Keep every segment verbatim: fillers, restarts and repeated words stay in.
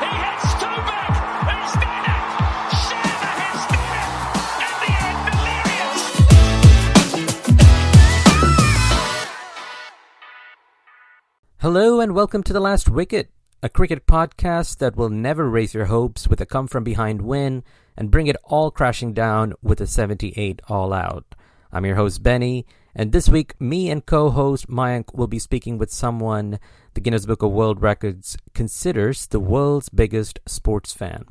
He hits two back. He's done it. Sharma has done it. And the Admiralians. Hello and welcome to The Last Wicket, a cricket podcast that will never raise your hopes with a come-from-behind win and bring it all crashing down with a seventy-eight all-out. I'm your host, Benny, and this week, me and co-host Mayank will be speaking with someone the Guinness Book of World Records considers the world's biggest sports fan.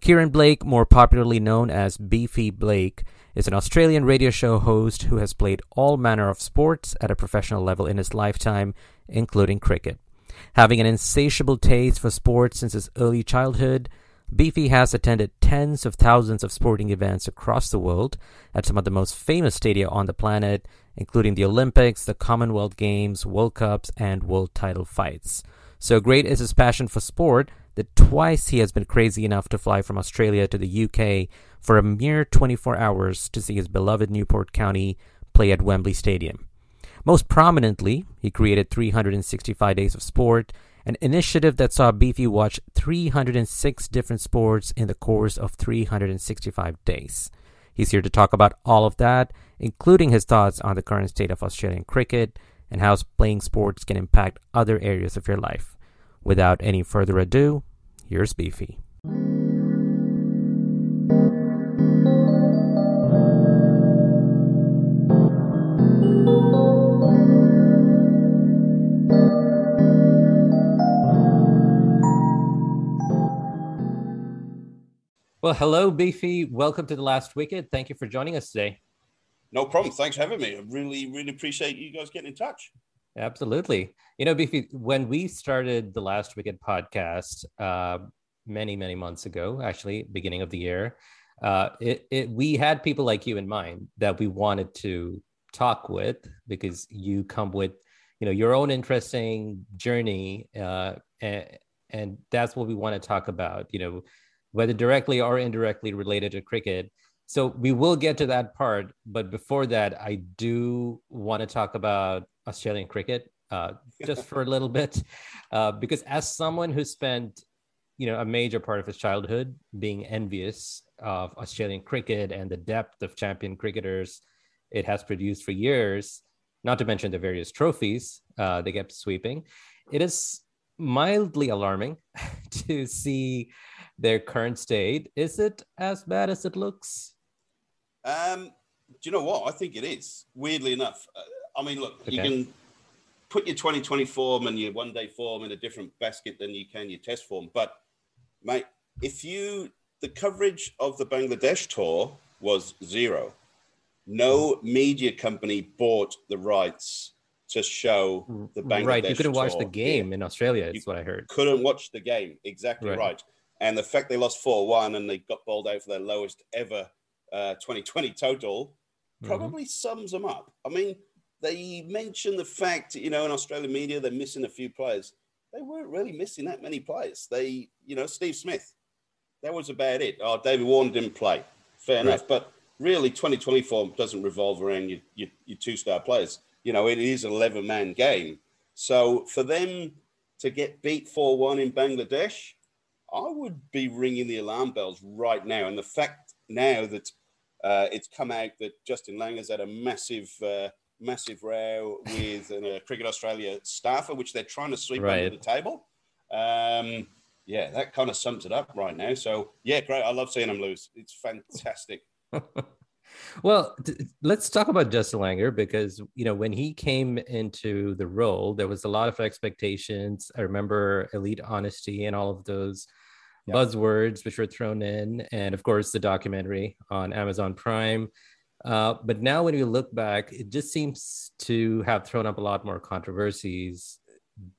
Kieran Blake, more popularly known as Beefy Blake, is an Australian radio show host who has played all manner of sports at a professional level in his lifetime, including cricket. Having an insatiable taste for sports since his early childhood, Beefy has attended tens of thousands of sporting events across the world at some of the most famous stadia on the planet, including the Olympics, the Commonwealth Games, World Cups, and world title fights. So great is his passion for sport that twice he has been crazy enough to fly from Australia to the U K for a mere twenty-four hours to see his beloved Newport County play at Wembley Stadium. Most prominently, he created three hundred sixty-five Days of Sport, an initiative that saw Beefy watch three hundred six different sports in the course of three hundred sixty-five days. He's here to talk about all of that, including his thoughts on the current state of Australian cricket and how playing sports can impact other areas of your life. Without any further ado, here's Beefy. Well, hello, Beefy. Welcome to The Last Wicket. Thank you for joining us today. No problem. Thanks for having me. I really, really appreciate you guys getting in touch. Absolutely. You know, Beefy, when we started The Last Wicket podcast uh, many, many months ago, actually, beginning of the year, uh, it, it, we had people like you in mind that we wanted to talk with because you come with, you know, your own interesting journey. Uh, and, and that's what we want to talk about, you know, whether directly or indirectly related to cricket. So we will get to that part. But before that, I do want to talk about Australian cricket uh, just for a little bit, uh, because as someone who spent, you know, a major part of his childhood being envious of Australian cricket and the depth of champion cricketers it has produced for years, not to mention the various trophies uh, they kept sweeping, it is mildly alarming to see their current state. Is it as bad as it looks? Um, do you know what? I think it is, weirdly enough. I mean, look, okay. You can put your twenty twenty form and your one-day form in a different basket than you can your test form. But, mate, if you... the coverage of the Bangladesh tour was zero. No media company bought the rights to show the Bangladesh tour. Right, you couldn't watch the game in Australia, is what I heard. Couldn't watch the game, exactly right. right. And the fact they lost four one and they got bowled out for their lowest ever uh, twenty twenty total probably mm-hmm. sums them up. I mean, they mentioned the fact, you know, in Australian media, they're missing a few players. They weren't really missing that many players. They, you know, Steve Smith, that was about it. Oh, David Warner didn't play. Fair right. enough. But really, twenty twenty form doesn't revolve around your, your, your two-star players. You know, it is an eleven-man game. So for them to get beat four one in Bangladesh, I would be ringing the alarm bells right now. And the fact now that uh, it's come out that Justin Langer's had a massive, uh, massive row with a uh, Cricket Australia staffer, which they're trying to sweep right. under the table. Um, yeah, that kind of sums it up right now. So, yeah, great. I love seeing them lose. It's fantastic. Well, th- let's talk about Justin Langer, because, you know, when he came into the role, there was a lot of expectations. I remember elite honesty and all of those yep. buzzwords which were thrown in. And of course, the documentary on Amazon Prime. Uh, but now when we look back, it just seems to have thrown up a lot more controversies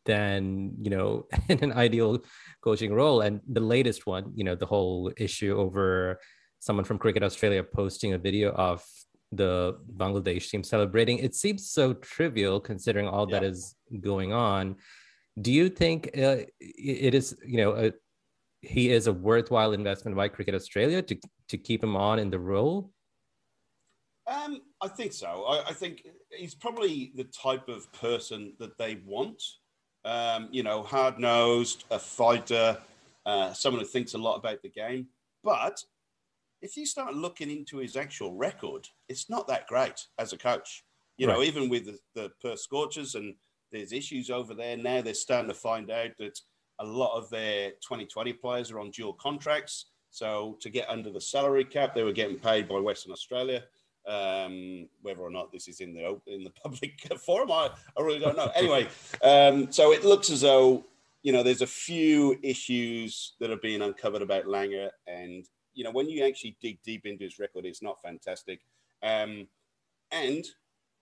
than, you know, in an ideal coaching role. And the latest one, you know, the whole issue over someone from Cricket Australia posting a video of the Bangladesh team celebrating. It seems so trivial considering all yeah. that is going on. Do you think uh, it is, you know, a, he is a worthwhile investment by Cricket Australia to, to keep him on in the role? Um, I think so. I, I think he's probably the type of person that they want. Um, you know, hard-nosed, a fighter, uh, someone who thinks a lot about the game. But if you start looking into his actual record, it's not that great as a coach. You right. know, even with the, the Perth Scorchers, and there's issues over there now, they're starting to find out that a lot of their twenty twenty players are on dual contracts. So to get under the salary cap, they were getting paid by Western Australia. Um, whether or not this is in the in the public forum, I, I really don't know. Anyway, um, so it looks as though, you know, there's a few issues that are being uncovered about Langer, and you know, when you actually dig deep into his record, it's not fantastic. Um, and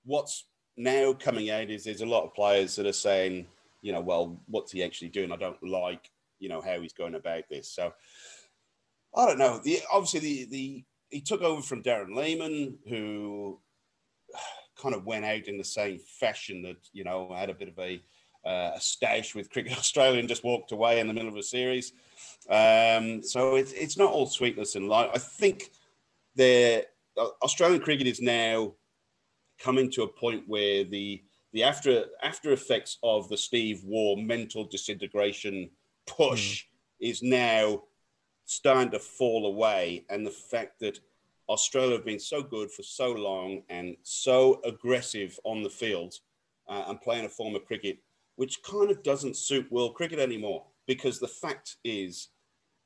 what's now coming out is there's a lot of players that are saying, you know, well, what's he actually doing? I don't like, you know, how he's going about this. So I don't know. The, obviously, the, the he took over from Darren Lehman, who kind of went out in the same fashion that, you know, had a bit of a, uh, a stash with Cricket Australia and just walked away in the middle of a series. Um, so it's it's not all sweetness and light. I think the Australian cricket is now coming to a point where the the after after effects of the Steve Waugh mental disintegration push mm. is now starting to fall away, and the fact that Australia have been so good for so long and so aggressive on the field uh, and playing a form of cricket which kind of doesn't suit world cricket anymore. Because the fact is,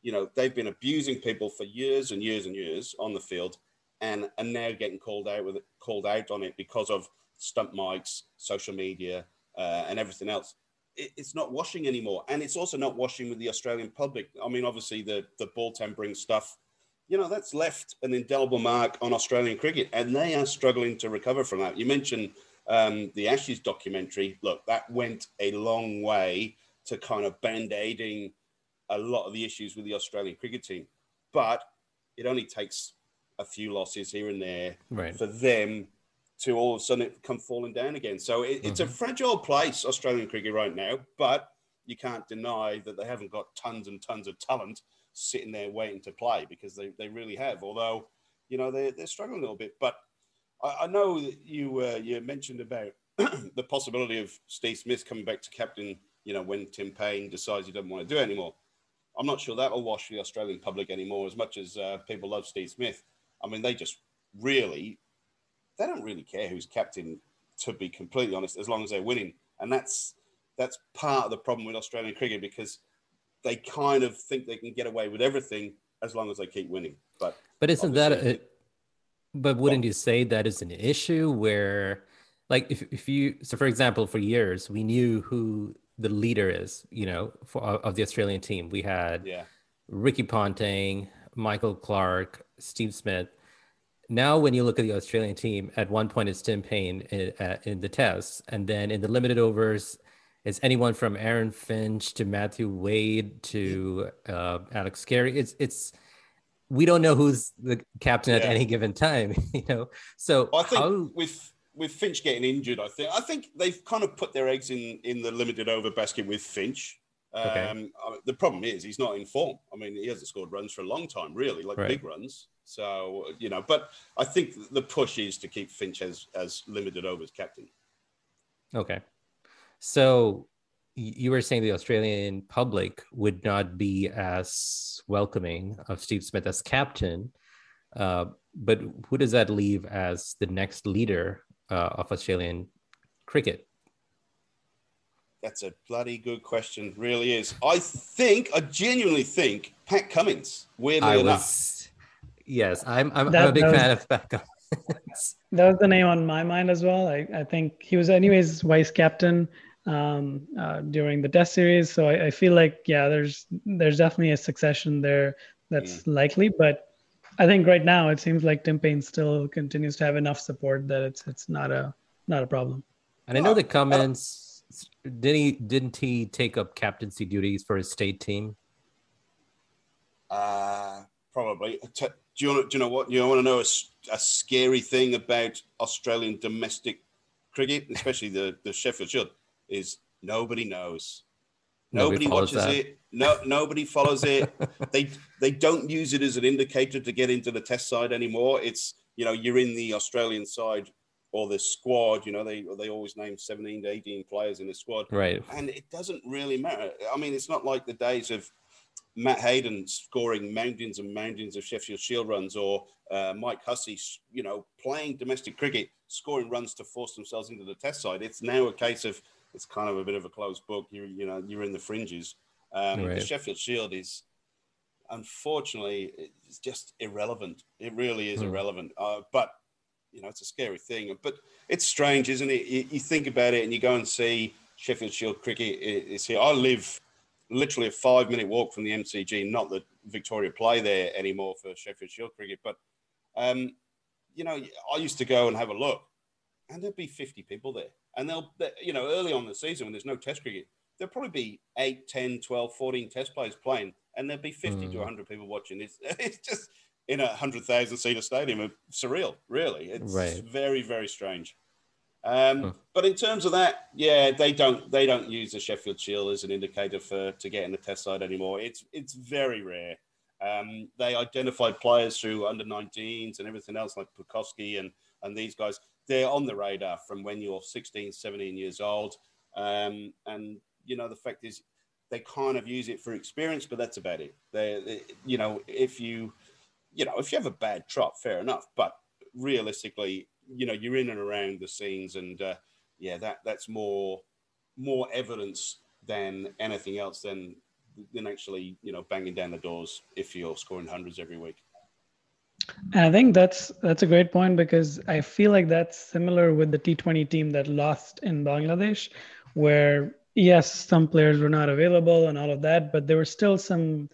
you know, they've been abusing people for years and years and years on the field, and are now getting called out with it, called out on it because of stump mics, social media, uh, and everything else. It, it's not washing anymore, and it's also not washing with the Australian public. I mean, obviously the the ball tampering stuff, you know, that's left an indelible mark on Australian cricket, and they are struggling to recover from that. You mentioned um, the Ashes documentary. Look, that went a long way to kind of band-aiding a lot of the issues with the Australian cricket team. But it only takes a few losses here and there right. for them to all of a sudden come falling down again. So it, mm-hmm. it's a fragile place, Australian cricket right now, but you can't deny that they haven't got tons and tons of talent sitting there waiting to play, because they, they really have. Although, you know, they're, they're struggling a little bit. But I, I know that you, uh, you mentioned about the possibility of Steve Smith coming back to captain, you know, when Tim Paine decides he doesn't want to do it anymore. I'm not sure that will wash the Australian public anymore, as much as uh, people love Steve Smith. I mean, they just really, they don't really care who's captain, to be completely honest, as long as they're winning. And that's that's part of the problem with Australian cricket, because they kind of think they can get away with everything as long as they keep winning. But but isn't that, a, but wouldn't well, you say that is an issue where, like, if, if you, so for example, for years, we knew who the leader is, you know, for, of the Australian team. We had yeah. Ricky Ponting, Michael Clark, Steve Smith. Now, when you look at the Australian team, at one point it's Tim Paine in, uh, in the tests. And then in the limited overs, it's anyone from Aaron Finch to Matthew Wade to uh, Alex Carey. It's, it's, we don't know who's the captain yeah. at any given time, you know? So I think how, with, With Finch getting injured, I think I think they've kind of put their eggs in, in the limited over basket with Finch. Um, okay. The problem is he's not in form. I mean, he hasn't scored runs for a long time, really, like right. big runs. So, you know, but I think the push is to keep Finch as, as limited overs captain. Okay. So you were saying the Australian public would not be as welcoming of Steve Smith as captain, uh, but who does that leave as the next leader uh, of Australian cricket? That's a bloody good question. It really is. I think, I genuinely think Pat Cummins, weirdly I enough. Was, yes, I'm, I'm, that, I'm a big was, fan of Pat Cummins. That was the name on my mind as well. I, I think he was anyways vice captain um, uh, during the Test series. So I, I feel like, yeah, there's there's definitely a succession there that's yeah. likely. But I think right now it seems like Tim Paine still continues to have enough support that it's it's not a not a problem. And I know the Cummins... Didn't he, didn't he take up captaincy duties for his state team? Uh, probably. Do you, do you know what? You want to know a, a scary thing about Australian domestic cricket, especially the, the Sheffield Shield, is nobody knows. Nobody, nobody watches it. No, nobody follows it. They they don't use it as an indicator to get into the Test side anymore. It's, you know, you're in the Australian side or the squad, you know, they they always name seventeen to eighteen players in the squad. Right. And it doesn't really matter. I mean, it's not like the days of Matt Hayden scoring mountains and mountains of Sheffield Shield runs or uh, Mike Hussey, you know, playing domestic cricket, scoring runs to force themselves into the Test side. It's now a case of, it's kind of a bit of a closed book. You're, you know, you're in the fringes. Um, right. The Sheffield Shield is, unfortunately, it's just irrelevant. It really is hmm. irrelevant. Uh, but, you know, it's a scary thing, but it's strange, isn't it? You, you think about it and you go and see Sheffield Shield cricket is here. I live literally a five minute walk from the M C G, not that Victoria play there anymore for Sheffield Shield cricket. But, um, you know, I used to go and have a look and there'd be fifty people there. And they'll, you know, early on in the season when there's no Test cricket, there'll probably be eight, ten, twelve, fourteen Test players playing and there'll be fifty mm. to one hundred people watching. It's, it's just... in a one hundred thousand seater stadium, surreal, really. It's right. very, very strange. Um, huh. But in terms of that, yeah, they don't they don't use the Sheffield Shield as an indicator for to get in the Test side anymore. It's it's very rare. Um, they identify players through under nineteens and everything else, like Pukowski and and these guys. They're on the radar from when you're sixteen, seventeen years old. Um, and you know the fact is, they kind of use it for experience, but that's about it. They, they you know if you You know, if you have a bad trot, fair enough. But realistically, you know, you're in and around the scenes, and uh, yeah, that that's more more evidence than anything else than than actually, you know, banging down the doors if you're scoring hundreds every week. And I think that's that's a great point, because I feel like that's similar with the T twenty team that lost in Bangladesh, where yes, some players were not available and all of that, but there were still some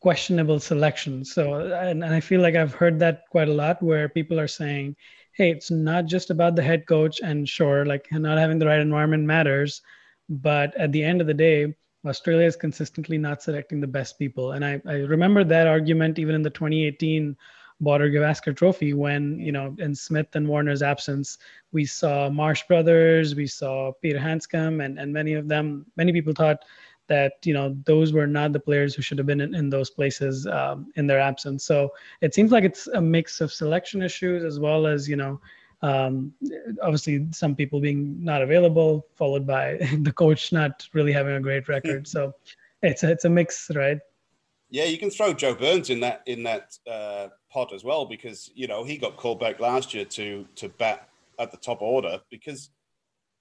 questionable selection. So, and, and I feel like I've heard that quite a lot, where people are saying, hey, it's not just about the head coach, and sure, like not having the right environment matters, but at the end of the day, Australia is consistently not selecting the best people. And I, I remember that argument even in the twenty eighteen Border Gavaskar Trophy, when, you know, in Smith and Warner's absence, we saw Marsh Brothers, we saw Peter Hanscom, and, and many of them, many people thought that, you know, those were not the players who should have been in, in those places um, in their absence. So it seems like it's a mix of selection issues as well as, you know, um, obviously some people being not available, followed by the coach not really having a great record. So it's a, it's a mix, right? Yeah, you can throw Joe Burns in that in that uh, pot as well, because, you know, he got called back last year to to bat at the top order because,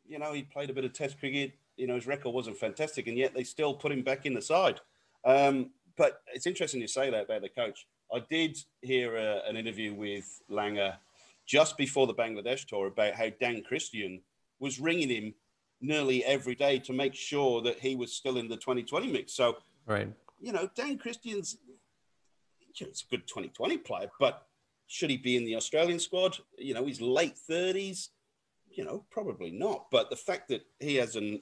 you know, he played a bit of Test cricket. You know, his record wasn't fantastic, and yet they still put him back in the side. Um, but it's interesting you say that about the coach. I did hear a, an interview with Langer just before the Bangladesh tour about how Dan Christian was ringing him nearly every day to make sure that he was still in the twenty twenty mix. So, right. you know, Dan Christian's it's a good twenty twenty player, but should he be in the Australian squad? You know, he's late thirties. You know, probably not. But the fact that he hasn't,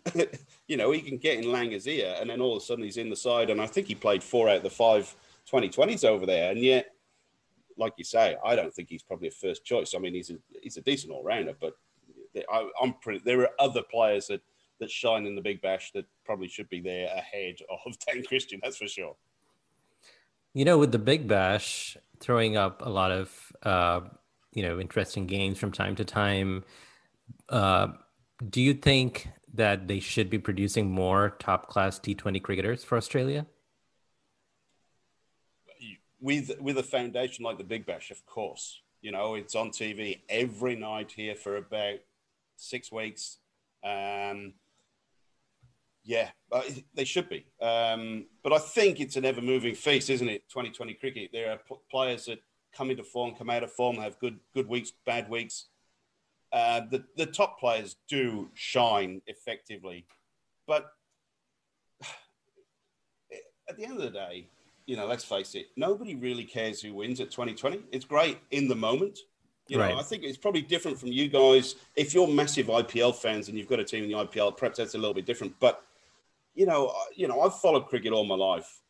you know, he can get in Langer's ear and then all of a sudden he's in the side. And I think he played four out of the five twenty twenties over there. And yet, like you say, I don't think he's probably a first choice. I mean, he's a, he's a decent all-rounder, but I, I'm pretty, there are other players that, that shine in the Big Bash that probably should be there ahead of Dan Christian, that's for sure. You know, with the Big Bash throwing up a lot of, uh, you know, interesting games from time to time, Uh, do you think that they should be producing more top-class T twenty cricketers for Australia? With with a foundation like the Big Bash, of course. You know, it's on T V every night here for about six weeks. Um, yeah, they should be. Um, but I think it's an ever-moving feast, isn't it, twenty twenty cricket? There are p- players that come into form, come out of form, have good good weeks, bad weeks. Uh, the, the top players do shine effectively. But at the end of the day, you know, let's face it, nobody really cares who wins at twenty twenty. It's great in the moment. You know, right. I think it's probably different from you guys. If you're massive I P L fans and you've got a team in the I P L, perhaps that's a little bit different. But, you know, you know, I've followed cricket all my life.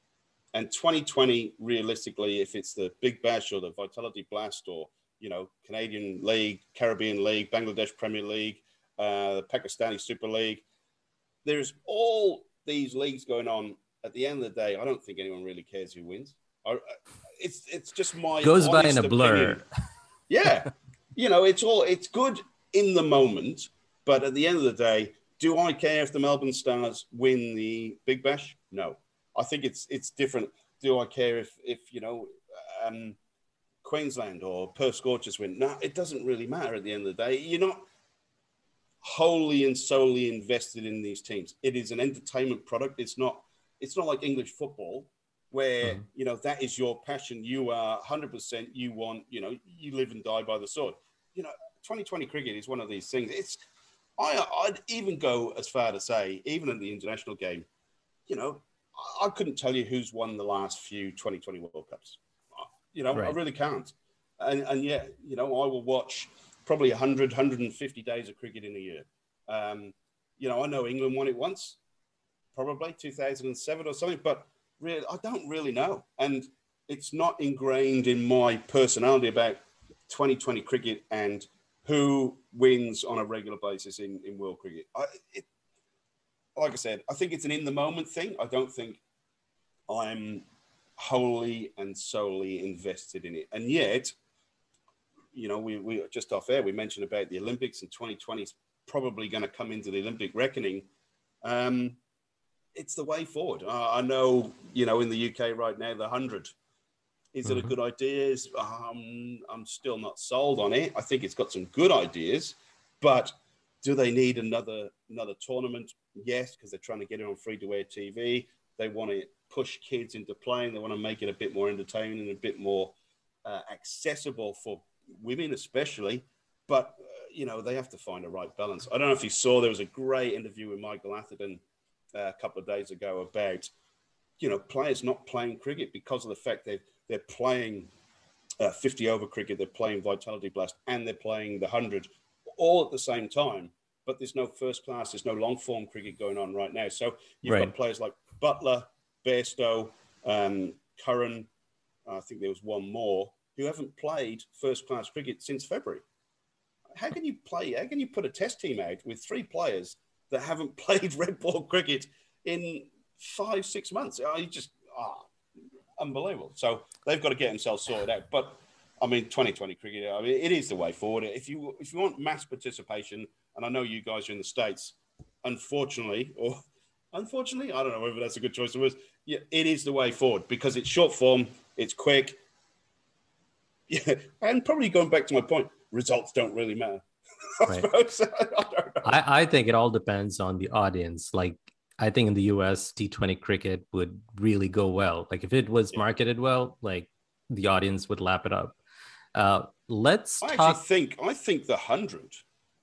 And twenty twenty, realistically, if it's the Big Bash or the Vitality Blast or, you know, Canadian League, Caribbean League, Bangladesh Premier League, uh, Pakistani Super League, there's all these leagues going on. At the end of the day, I don't think anyone really cares who wins. I, it's it's just my goes by in a blur. Yeah, you know, it's all it's good in the moment, but at the end of the day, do I care if the Melbourne Stars win the Big Bash? No, I think it's it's different. Do I care if if you know um, Queensland or Perth Scorchers win? No, it doesn't really matter. At the end of the day, you're not wholly and solely invested in these teams. It is an entertainment product. It's not. It's not like English football where, mm. you know, that is your passion. You are one hundred percent, you want, you know, you live and die by the sword. You know, twenty twenty cricket is one of these things. It's, I, I'd even go as far to say, even in the international game, you know, I, I couldn't tell you who's won the last few twenty twenty World Cups. You know, right. I really can't. And, and yet, you know, I will watch probably one hundred, one hundred fifty days of cricket in a year. Um, you know, I know England won it once. Probably two thousand seven or something, but really, I don't really know. And it's not ingrained in my personality about twenty twenty cricket and who wins on a regular basis in, in world cricket. I, it, like I said, I think it's an in-the-moment thing. I don't think I'm wholly and solely invested in it. And yet, you know, we, we just off air, we mentioned about the Olympics, and twenty twenty is probably going to come into the Olympic reckoning. Um, It's the way forward. Uh, I know, you know, in the U K right now, the one hundred. Is mm-hmm. it a good idea? Um, I'm still not sold on it. I think it's got some good ideas, but do they need another another tournament? Yes, because they're trying to get it on free-to-air T V. They want to push kids into playing. They want to make it a bit more entertaining and a bit more uh, accessible for women especially. But, uh, you know, they have to find a right balance. I don't know if you saw, there was a great interview with Michael Atherton a couple of days ago about, you know, players not playing cricket because of the fact that they're playing uh, fifty over cricket, they're playing Vitality Blast, and they're playing the one hundred all at the same time. But there's no first class, there's no long form cricket going on right now. So you've right. got players like Butler, Bairstow, um, Curran, I think there was one more, who haven't played first class cricket since February. How can you play? How can you put a test team out with three players that haven't played red ball cricket in five, six months? Oh, you just, oh, unbelievable. So they've got to get themselves sorted out. But, I mean, twenty twenty cricket, I mean, it is the way forward. If you if you want mass participation, and I know you guys are in the States, unfortunately, or unfortunately, I don't know whether that's a good choice of words, yeah, it is the way forward because it's short form, it's quick. Yeah, and probably going back to my point, results don't really matter. Right. I, I think it all depends on the audience. Like, I think in the U S, T twenty cricket would really go well. Like, if it was yeah. marketed well, like, the audience would lap it up. Uh, let's I talk... actually think, I think the one hundred,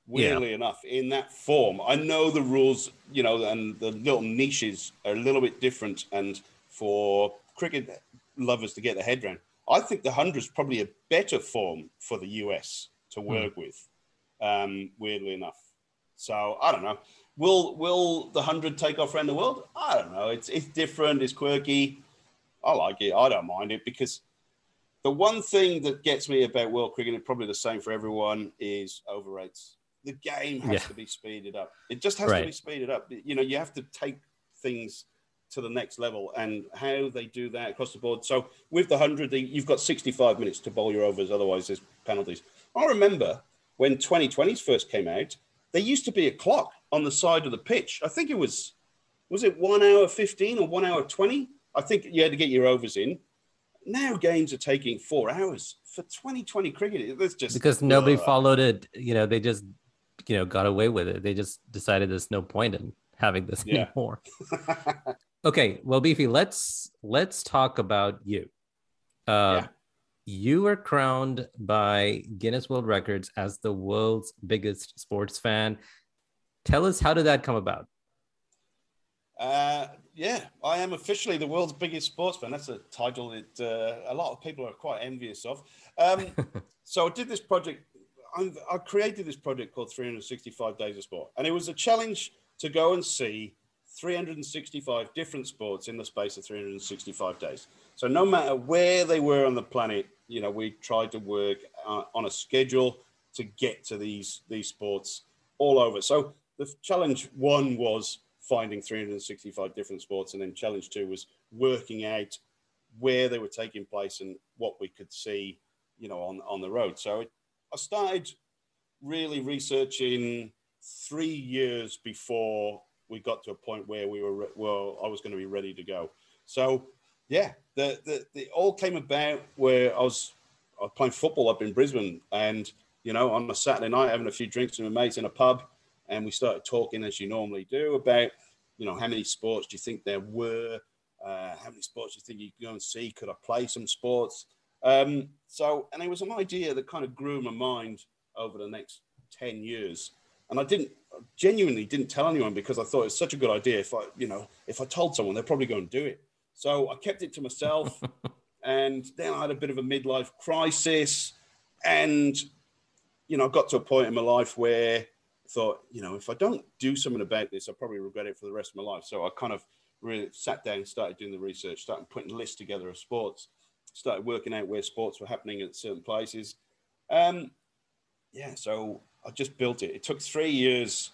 weirdly yeah. enough, in that form, I know the rules, you know, and the little niches are a little bit different. And for cricket lovers to get their head around, I think the one hundred is probably a better form for the U S to work mm. with. Um, weirdly enough. So I don't know. Will will the one hundred take off around the world? I don't know. It's it's different. It's quirky. I like it. I don't mind it because the one thing that gets me about world cricket, and probably the same for everyone, is overrates. The game has yeah. to be speeded up. It just has right. to be speeded up. You know, you have to take things to the next level, and how they do that across the board. So with the one hundred, you've got sixty-five minutes to bowl your overs. Otherwise, there's penalties. I remember when twenty twenties first came out, there used to be a clock on the side of the pitch. I think it was, was it one hour fifteen or one hour twenty? I think you had to get your overs in. Now games are taking four hours for twenty twenty cricket. That's just because nobody uh, followed it. You know, they just, you know, got away with it. They just decided there's no point in having this yeah. anymore. Okay. Well, Beefy, let's, let's talk about you. Uh, yeah. You were crowned by Guinness World Records as the world's biggest sports fan. Tell us, how did that come about? Uh, yeah, I am officially the world's biggest sports fan. That's a title that uh, a lot of people are quite envious of. Um, so I did this project. I'm, I created this project called three sixty-five Days of Sport. And it was a challenge to go and see three hundred sixty-five different sports in the space of three hundred sixty-five days. So no matter where they were on the planet, you know, we tried to work uh, on a schedule to get to these, these sports all over. So the challenge one was finding three hundred sixty-five different sports. And then challenge two was working out where they were taking place and what we could see, you know, on, on the road. So it, I started really researching three years before we got to a point where we were, well, I was going to be ready to go. So yeah, the, the, the all came about where I was, I was playing football up in Brisbane, and, you know, on a Saturday night, having a few drinks with my mates in a pub, and we started talking, as you normally do, about, you know, how many sports do you think there were? Uh, how many sports do you think you could go and see? Could I play some sports? Um, so, and it was an idea that kind of grew in my mind over the next ten years. And I didn't, genuinely didn't tell anyone, because I thought it's such a good idea. If I, you know, if I told someone, they're probably going to do it. So I kept it to myself. And then I had a bit of a midlife crisis. And, you know, I got to a point in my life where I thought, you know, if I don't do something about this, I'll probably regret it for the rest of my life. So I kind of really sat down and started doing the research, started putting lists together of sports, started working out where sports were happening at certain places. Um, yeah, so I just built it. It took three years.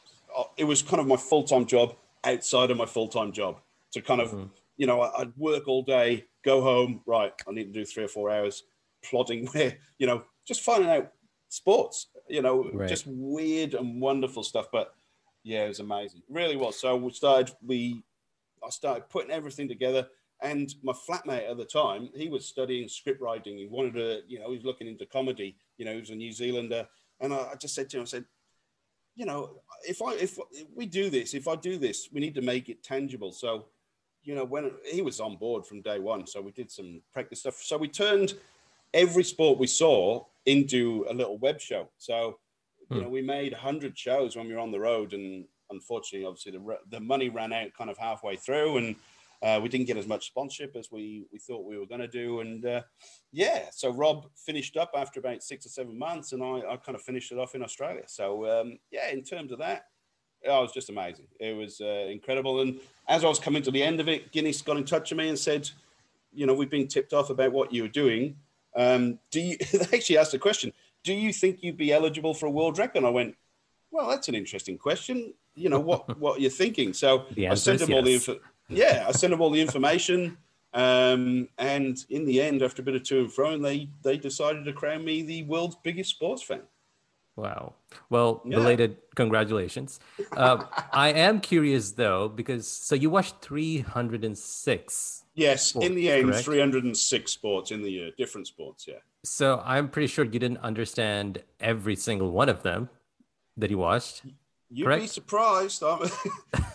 It was kind of my full-time job outside of my full-time job to kind of, mm-hmm. you know, I'd work all day, go home, right, I need to do three or four hours plotting where, you know, just finding out sports, you know, right. just weird and wonderful stuff. But yeah, it was amazing. It really was. So we started, we, I started putting everything together, and my flatmate at the time, he was studying script writing. He wanted to, you know, he was looking into comedy, you know, he was a New Zealander. And I just said to him, I said, you know, if I, if we do this, if I do this, we need to make it tangible. So, you know, when he was on board from day one, so we did some practice stuff. So we turned every sport we saw into a little web show. So, you know, we made a hundred shows when we were on the road. And unfortunately, obviously the, the money ran out kind of halfway through, and uh, we didn't get as much sponsorship as we, we thought we were going to do. And uh, yeah, so Rob finished up after about six or seven months, and I, I kind of finished it off in Australia. So um, yeah, in terms of that, it was just amazing. It was uh, incredible. And as I was coming to the end of it, Guinness got in touch with me and said, you know, we've been tipped off about what you were doing. Um, do you, they actually asked the question, do you think you'd be eligible for a world record? And I went, well, that's an interesting question. You know, what, what you're thinking. So I sent them yes. all the info. Yeah, I sent them all the information, um, and in the end, after a bit of to and fro, they they decided to crown me the world's biggest sports fan. Wow. Well, yeah. Belated congratulations. Uh, I am curious though, because so you watched three hundred six. Yes, sports, in the end, correct? three hundred six sports in the year, different sports. Yeah. So I'm pretty sure you didn't understand every single one of them that you watched. You'd correct? Be surprised.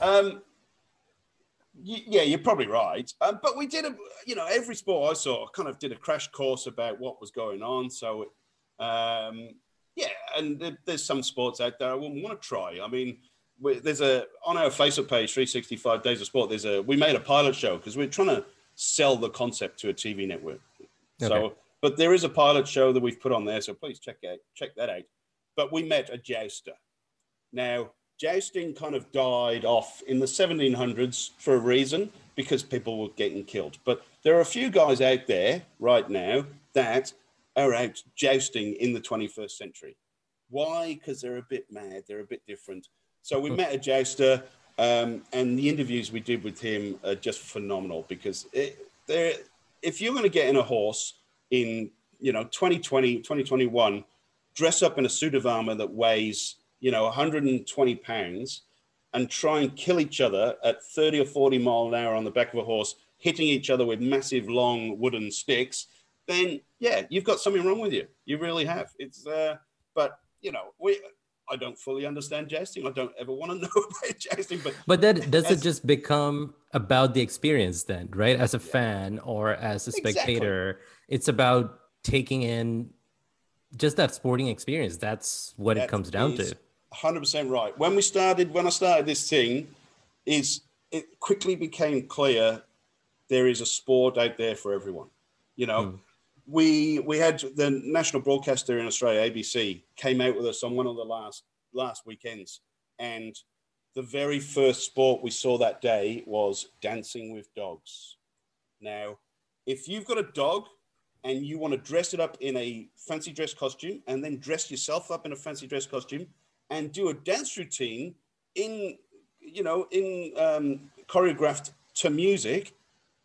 um, Yeah, you're probably right. Um, but we did, a, you know, every sport I saw kind of did a crash course about what was going on. So, um, yeah, and th- there's some sports out there I wouldn't want to try. I mean, we, there's a, on our Facebook page, three sixty-five Days of Sport, there's a, we made a pilot show because we're trying to sell the concept to a T V network. Okay. So, but there is a pilot show that we've put on there. So please check out, check that out. But we met a jouster. Now, jousting kind of died off in the seventeen hundreds for a reason, because people were getting killed. But there are a few guys out there right now that are out jousting in the twenty-first century. Why? Because they're a bit mad. They're a bit different. So we met a jouster, um, and the interviews we did with him are just phenomenal, because it, they're, if you're going to get in a horse in, you know, twenty twenty, twenty twenty-one, dress up in a suit of armor that weighs, you know, one hundred twenty pounds and try and kill each other at thirty or forty mile an hour on the back of a horse, hitting each other with massive long wooden sticks, then yeah, you've got something wrong with you. You really have. It's uh, but you know, we I don't fully understand jousting. I don't ever want to know about jousting. But but that does as, it just become about the experience then, right? As a yeah. fan or as a spectator, exactly. It's about taking in just that sporting experience. That's what that it comes down to. one hundred percent right. When we started, when I started this thing, is it quickly became clear there is a sport out there for everyone. You know, mm. we we had the national broadcaster in Australia, A B C, came out with us on one of the last last weekends, and the very first sport we saw that day was dancing with dogs. Now, if you've got a dog and you want to dress it up in a fancy dress costume and then dress yourself up in a fancy dress costume and do a dance routine in, you know, in um, choreographed to music,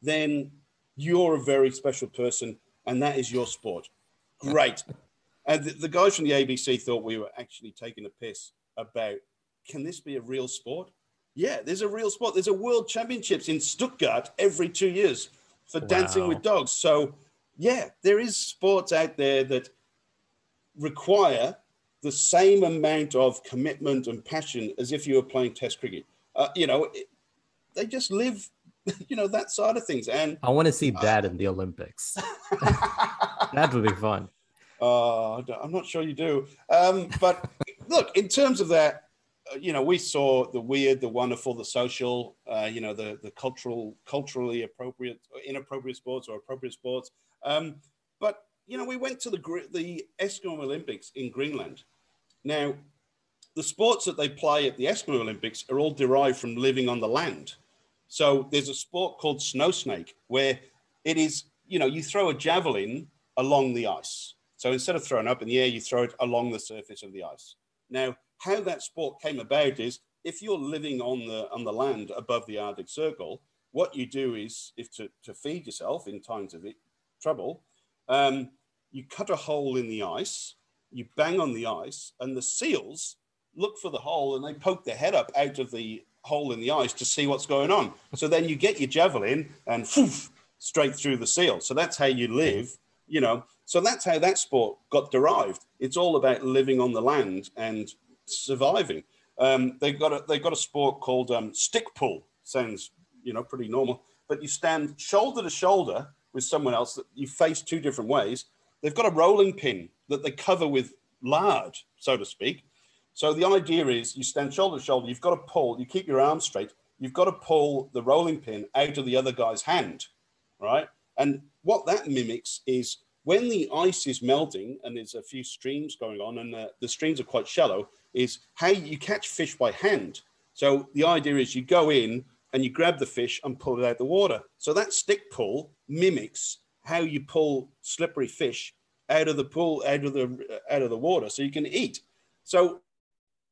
then you're a very special person, and that is your sport. Great. And the, the guys from the A B C thought we were actually taking a piss about, can this be a real sport? Yeah, there's a real sport. There's a world championships in Stuttgart every two years for wow. dancing with dogs. So yeah, there is sports out there that require the same amount of commitment and passion as if you were playing test cricket. Uh, you know, it, they just live, you know, that side of things. And I want to see that uh, in the Olympics. That would be fun. Uh, I'm not sure you do. Um, but look, in terms of that, you know, we saw the weird, the wonderful, the social, uh, you know, the, the cultural, culturally appropriate, inappropriate sports or appropriate sports. Um, but, you know, we went to the, the Eskimo Olympics in Greenland. Now, the sports that they play at the Eskimo Olympics are all derived from living on the land. So there's a sport called snow snake where it is, you know, you throw a javelin along the ice. So instead of throwing up in the air, you throw it along the surface of the ice. Now, how that sport came about is if you're living on the on the land above the Arctic Circle, what you do is if to, to feed yourself in times of it, trouble, um, you cut a hole in the ice, you bang on the ice, and the seals look for the hole and they poke their head up out of the hole in the ice to see what's going on. So then you get your javelin and whoosh, straight through the seal. So that's how you live, you know. So that's how that sport got derived. It's all about living on the land and surviving. Um, they've got a, they've got a sport called um, stick pull. Sounds, you know, pretty normal. But you stand shoulder to shoulder with someone else that you face two different ways. They've got a rolling pin that they cover with lard, so to speak. So the idea is you stand shoulder to shoulder, you've got to pull, you keep your arms straight, you've got to pull the rolling pin out of the other guy's hand, right? And what that mimics is when the ice is melting and there's a few streams going on and the, the streams are quite shallow, is how you catch fish by hand. So the idea is you go in and you grab the fish and pull it out of the water. So that stick pull mimics how you pull slippery fish out of the pool, out of the, out of the water so you can eat. So...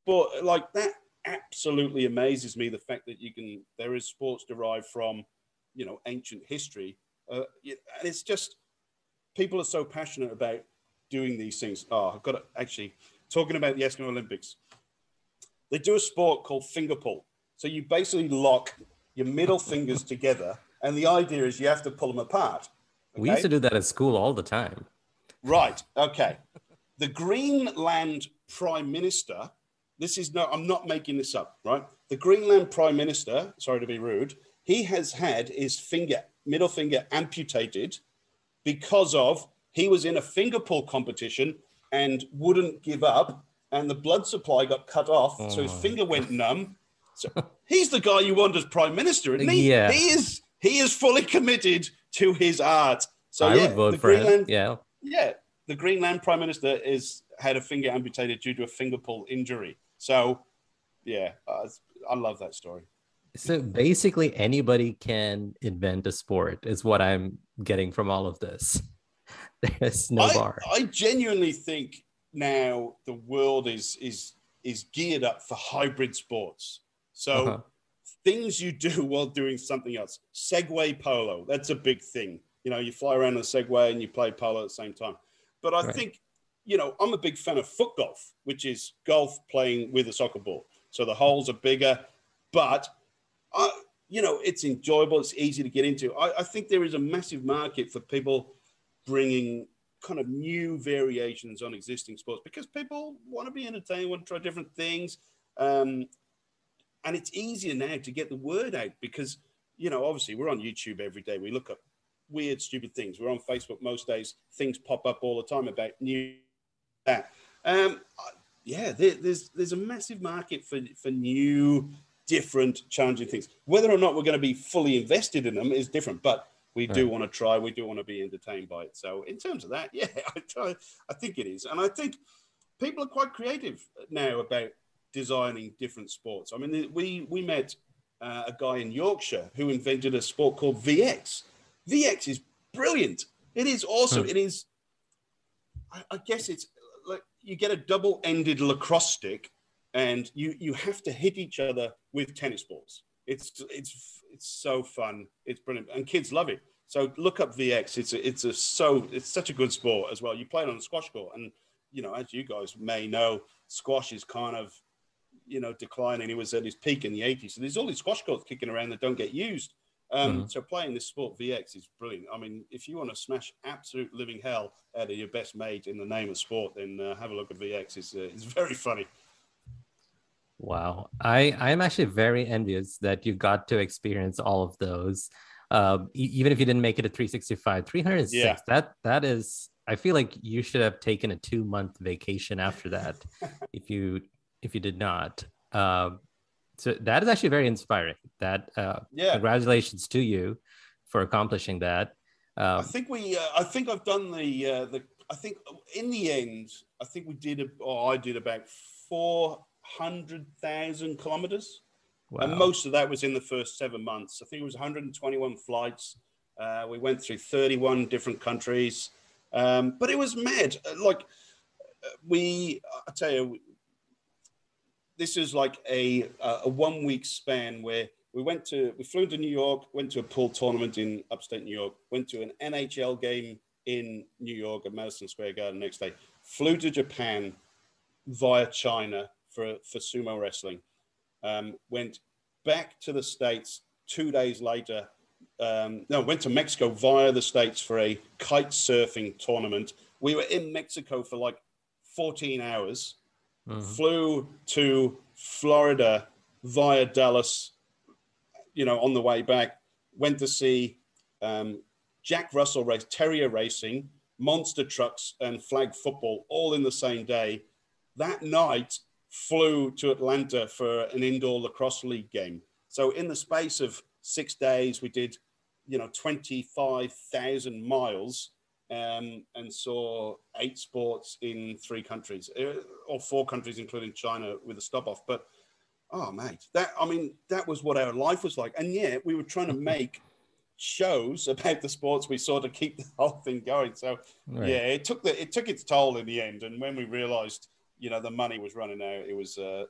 But like that absolutely amazes me, the fact that you can, there is sports derived from, you know, ancient history. Uh, and it's just, people are so passionate about doing these things. Oh, I've got to, actually, talking about the Eskimo Olympics, they do a sport called finger pull. So you basically lock your middle fingers together. And the idea is you have to pull them apart. Okay? We used to do that at school all the time. Right. Okay. The Greenland Prime Minister... This is no, I'm not making this up, right? The Greenland Prime Minister, sorry to be rude, he has had his finger, middle finger amputated because of, he was in a finger pull competition and wouldn't give up and the blood supply got cut off. Oh. So his finger went numb. So he's the guy you want as Prime Minister, isn't he? Yeah. He is, he is fully committed to his art. So I yeah, would vote the for Greenland, him. Yeah. Yeah. The Greenland Prime Minister is had a finger amputated due to a finger pull injury. So, yeah, uh, I love that story. So basically anybody can invent a sport is what I'm getting from all of this. There's no I, bar. I genuinely think now the world is is is geared up for hybrid sports. So uh-huh. things you do while doing something else. Segway polo, that's a big thing. You know, you fly around on a Segway and you play polo at the same time. But I right. think you know, I'm a big fan of foot golf, which is golf playing with a soccer ball. So the holes are bigger, but, I, you know, it's enjoyable. It's easy to get into. I, I think there is a massive market for people bringing kind of new variations on existing sports because people want to be entertained, want to try different things. Um, and it's easier now to get the word out because, you know, obviously we're on YouTube every day. We look up weird, stupid things. We're on Facebook most days. Things pop up all the time about new that. Um, yeah, there, there's there's a massive market for, for new, different, challenging things. Whether or not we're going to be fully invested in them is different, but we do want to try. We do want to be entertained by it. So in terms of that, yeah, I, I think it is. And I think people are quite creative now about designing different sports. I mean, we, we met uh, a guy in Yorkshire who invented a sport called V X. V X is brilliant. It is awesome. Hmm. It is, I, I guess it's like you get a double-ended lacrosse stick and you, you have to hit each other with tennis balls. It's, it's, it's so fun. It's brilliant. And kids love it. So look up V X. It's a, it's a, so it's such a good sport as well. You play it on a squash court and, you know, as you guys may know, squash is kind of, you know, declining. It was at its peak in the eighties. So there's all these squash courts kicking around that don't get used. Um, mm. So playing this sport V X is brilliant. I mean, if you want to smash absolute living hell out of your best mate in the name of sport, then uh, have a look at V X. It's, uh, it's very funny. Wow. I, I'm actually very envious that you got to experience all of those. Um, e- even if you didn't make it a three sixty-five, three oh six, yeah. that, that is, I feel like you should have taken a two month vacation after that. if you, if you did not, um, so that is actually very inspiring. That uh, yeah. Congratulations to you for accomplishing that. Um, I think we. Uh, I think I've done the uh, the. I think in the end, I think we did. A, or I did about four hundred thousand kilometers, wow. And most of that was in the first seven months. I think it was one hundred and twenty-one flights. Uh, we went through thirty-one different countries, um, but it was mad. Like we, I tell you. This is like a a one week span where we went to, we flew to New York, went to a pool tournament in upstate New York, went to an N H L game in New York at Madison Square Garden the next day, flew to Japan via China for, for sumo wrestling, um, went back to the States two days later, um, no, went to Mexico via the States for a kite surfing tournament. We were in Mexico for like fourteen hours. Mm-hmm. Flew to Florida via Dallas, you know, on the way back, went to see um, Jack Russell race, terrier racing, monster trucks and flag football all in the same day. That night, flew to Atlanta for an indoor lacrosse league game. So in the space of six days, we did, you know, twenty-five thousand miles. Um, and saw eight sports in three countries or four countries, including China with a stop off. But, oh, mate, that, I mean, that was what our life was like. And yeah, we were trying to make shows about the sports we saw to keep the whole thing going. So right. yeah, it took the, it took its toll in the end. And when we realized, you know, the money was running out, it was, uh,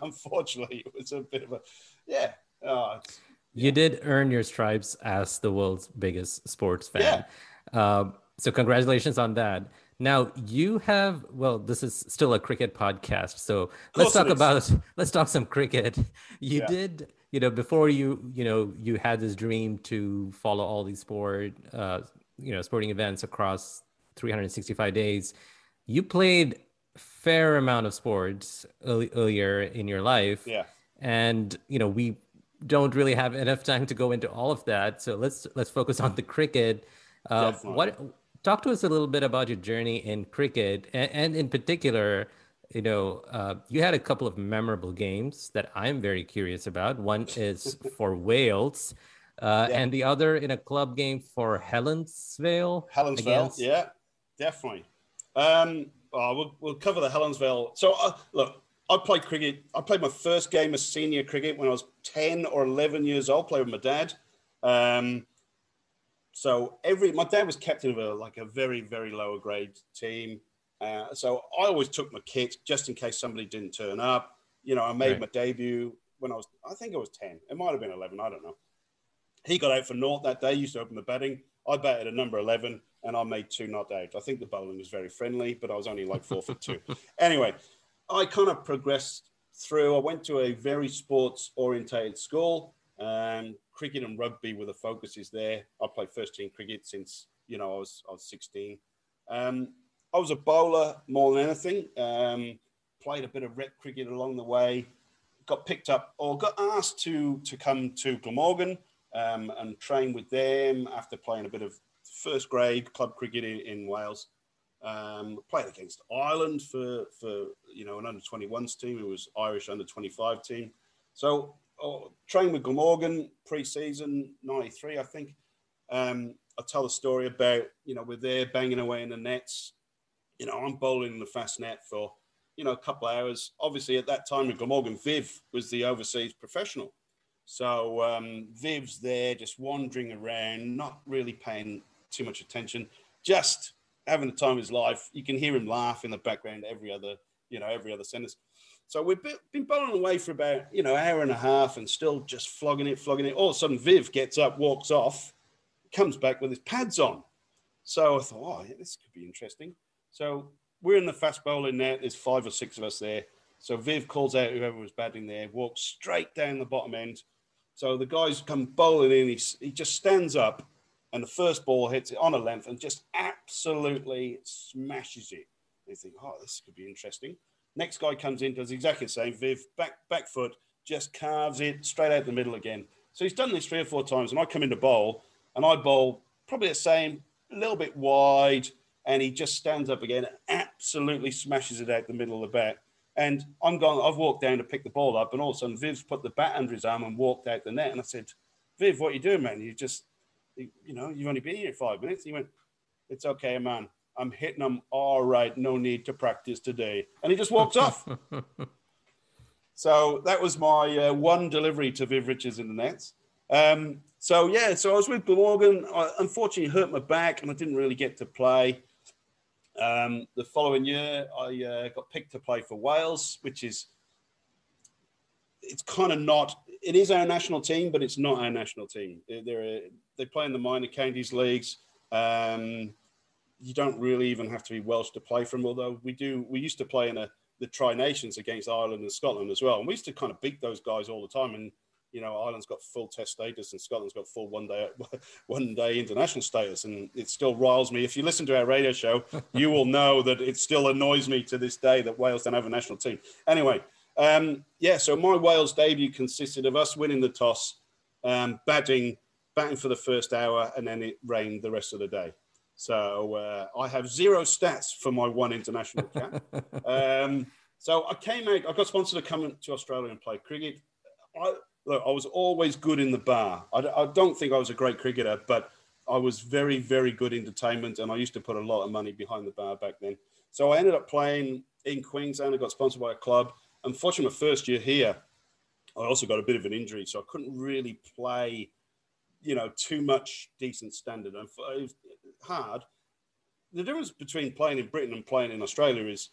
unfortunately, it was a bit of a, yeah. Oh, it's, yeah. You did earn your stripes as the world's biggest sports fan. Yeah. Um, So congratulations on that. Now you have, well, this is still a cricket podcast. So let's talk about, let's talk some cricket. You yeah. did, you know, before you, you know, you had this dream to follow all these sport, uh, you know, sporting events across three sixty-five days. You played a fair amount of sports early, earlier in your life. Yeah. And, you know, we don't really have enough time to go into all of that. So let's, let's focus on the cricket. Uh, what, Talk to us a little bit about your journey in cricket, and, and in particular, you know, uh, you had a couple of memorable games that I'm very curious about. One is for Wales, uh, yeah. and the other in a club game for Helensvale. Helensvale, yeah, definitely. Um, oh, we'll, we'll cover the Helensvale. So, uh, look, I played cricket. I played my first game of senior cricket when I was ten or eleven years old. Played with my dad. Um, So every, my dad was captain of a, like a very, very lower grade team. Uh, so I always took my kit just in case somebody didn't turn up. You know, I made right. my debut when I was, I think I was ten. It might've been eleven. I don't know. He got out for naught that day. He used to open the batting. I batted at number eleven and I made two not out. I think the bowling was very friendly, but I was only like four foot two. Anyway, I kind of progressed through. I went to a very sports-orientated school. Um, cricket and rugby were the focuses there. I played first-team cricket since, you know, I was, I was sixteen. Um, I was a bowler more than anything. Um, played a bit of rec cricket along the way. Got picked up or got asked to to come to Glamorgan um, and train with them after playing a bit of first grade club cricket in, in Wales. Um, played against Ireland for, for you know, an under twenty-ones team. It was Irish under twenty-five team. So oh, trained with Glamorgan pre-season, ninety-three, I think. Um, I tell a story about, you know, we're there banging away in the nets. You know, I'm bowling in the fast net for, you know, a couple of hours. Obviously, at that time in Glamorgan, Viv was the overseas professional. So um, Viv's there just wandering around, not really paying too much attention, just having the time of his life. You can hear him laugh in the background every other, you know, every other sentence. So we've been bowling away for about, you know, an hour and a half and still just flogging it, flogging it. All of a sudden, Viv gets up, walks off, comes back with his pads on. So I thought, oh, yeah, this could be interesting. So we're in the fast bowling net. There's five or six of us there. So Viv calls out whoever was batting there, walks straight down the bottom end. So the guys come bowling in. He, he just stands up, and the first ball hits it on a length and just absolutely smashes it. They think, oh, this could be interesting. Next guy comes in, does exactly the same. Viv, back back foot, just carves it straight out the middle again. So he's done this three or four times, and I come in to bowl, and I bowl probably the same, a little bit wide, and he just stands up again and absolutely smashes it out the middle of the bat. And I'm gone, I've walked down to pick the ball up, and all of a sudden Viv's put the bat under his arm and walked out the net. And I said, Viv, what are you doing, man? You just, you know, you've only been here five minutes. He went, it's okay, man. I'm hitting them all right. No need to practice today. And he just walked off. So that was my uh, one delivery to Viv Richards in the nets. Um, so, yeah, so I was with Glamorgan. I unfortunately hurt my back and I didn't really get to play. Um, the following year, I uh, got picked to play for Wales, which is, it's kind of not, it is our national team, but it's not our national team. They're a, they play in the minor counties leagues. Um, you don't really even have to be Welsh to play from, although we do, we used to play in a, the Tri-Nations against Ireland and Scotland as well. And we used to kind of beat those guys all the time. And, you know, Ireland's got full test status and Scotland's got full one day one day international status. And it still riles me. If you listen to our radio show, you will know that it still annoys me to this day that Wales don't have a national team. Anyway, um, yeah, so my Wales debut consisted of us winning the toss, um, batting, batting for the first hour, and then it rained the rest of the day. So uh, I have zero stats for my one international cap. um, so I came out, I got sponsored to come to Australia and play cricket. I, Look, I was always good in the bar. I, I don't think I was a great cricketer, but I was very, very good entertainment, and I used to put a lot of money behind the bar back then. So I ended up playing in Queensland. I got sponsored by a club. Unfortunately, my first year here, I also got a bit of an injury, so I couldn't really play, you know, too much decent standard. And it was hard. The difference between playing in Britain and playing in Australia is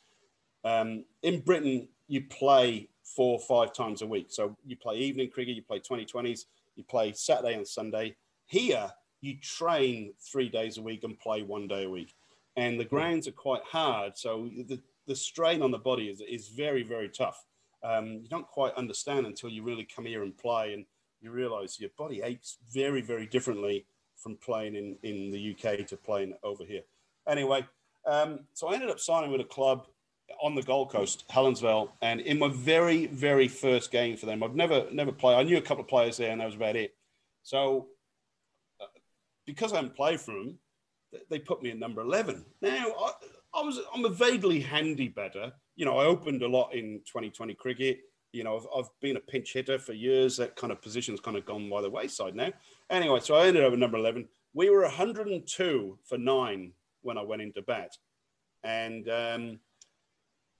um, in Britain, you play four or five times a week. So you play evening cricket, you play twenty twenties, you play Saturday and Sunday. Here, you train three days a week and play one day a week. And the grounds are quite hard. So the, the strain on the body is, is very, very tough. Um, you don't quite understand until you really come here and play and you realize your body aches very, very differently from playing in, in the U K to playing over here. Anyway, um, so I ended up signing with a club on the Gold Coast, Helensvale, and in my very, very first game for them, I've never, never played. I knew a couple of players there, and that was about it. So, uh, because I hadn't played for them, they put me in number eleven. Now, I, I was, I'm a vaguely handy batter. You know, I opened a lot in twenty twenty cricket. You know, I've, I've been a pinch hitter for years. That kind of position's kind of gone by the wayside now. Anyway, so I ended up at number eleven. We were one hundred and two for nine when I went into bat, and um,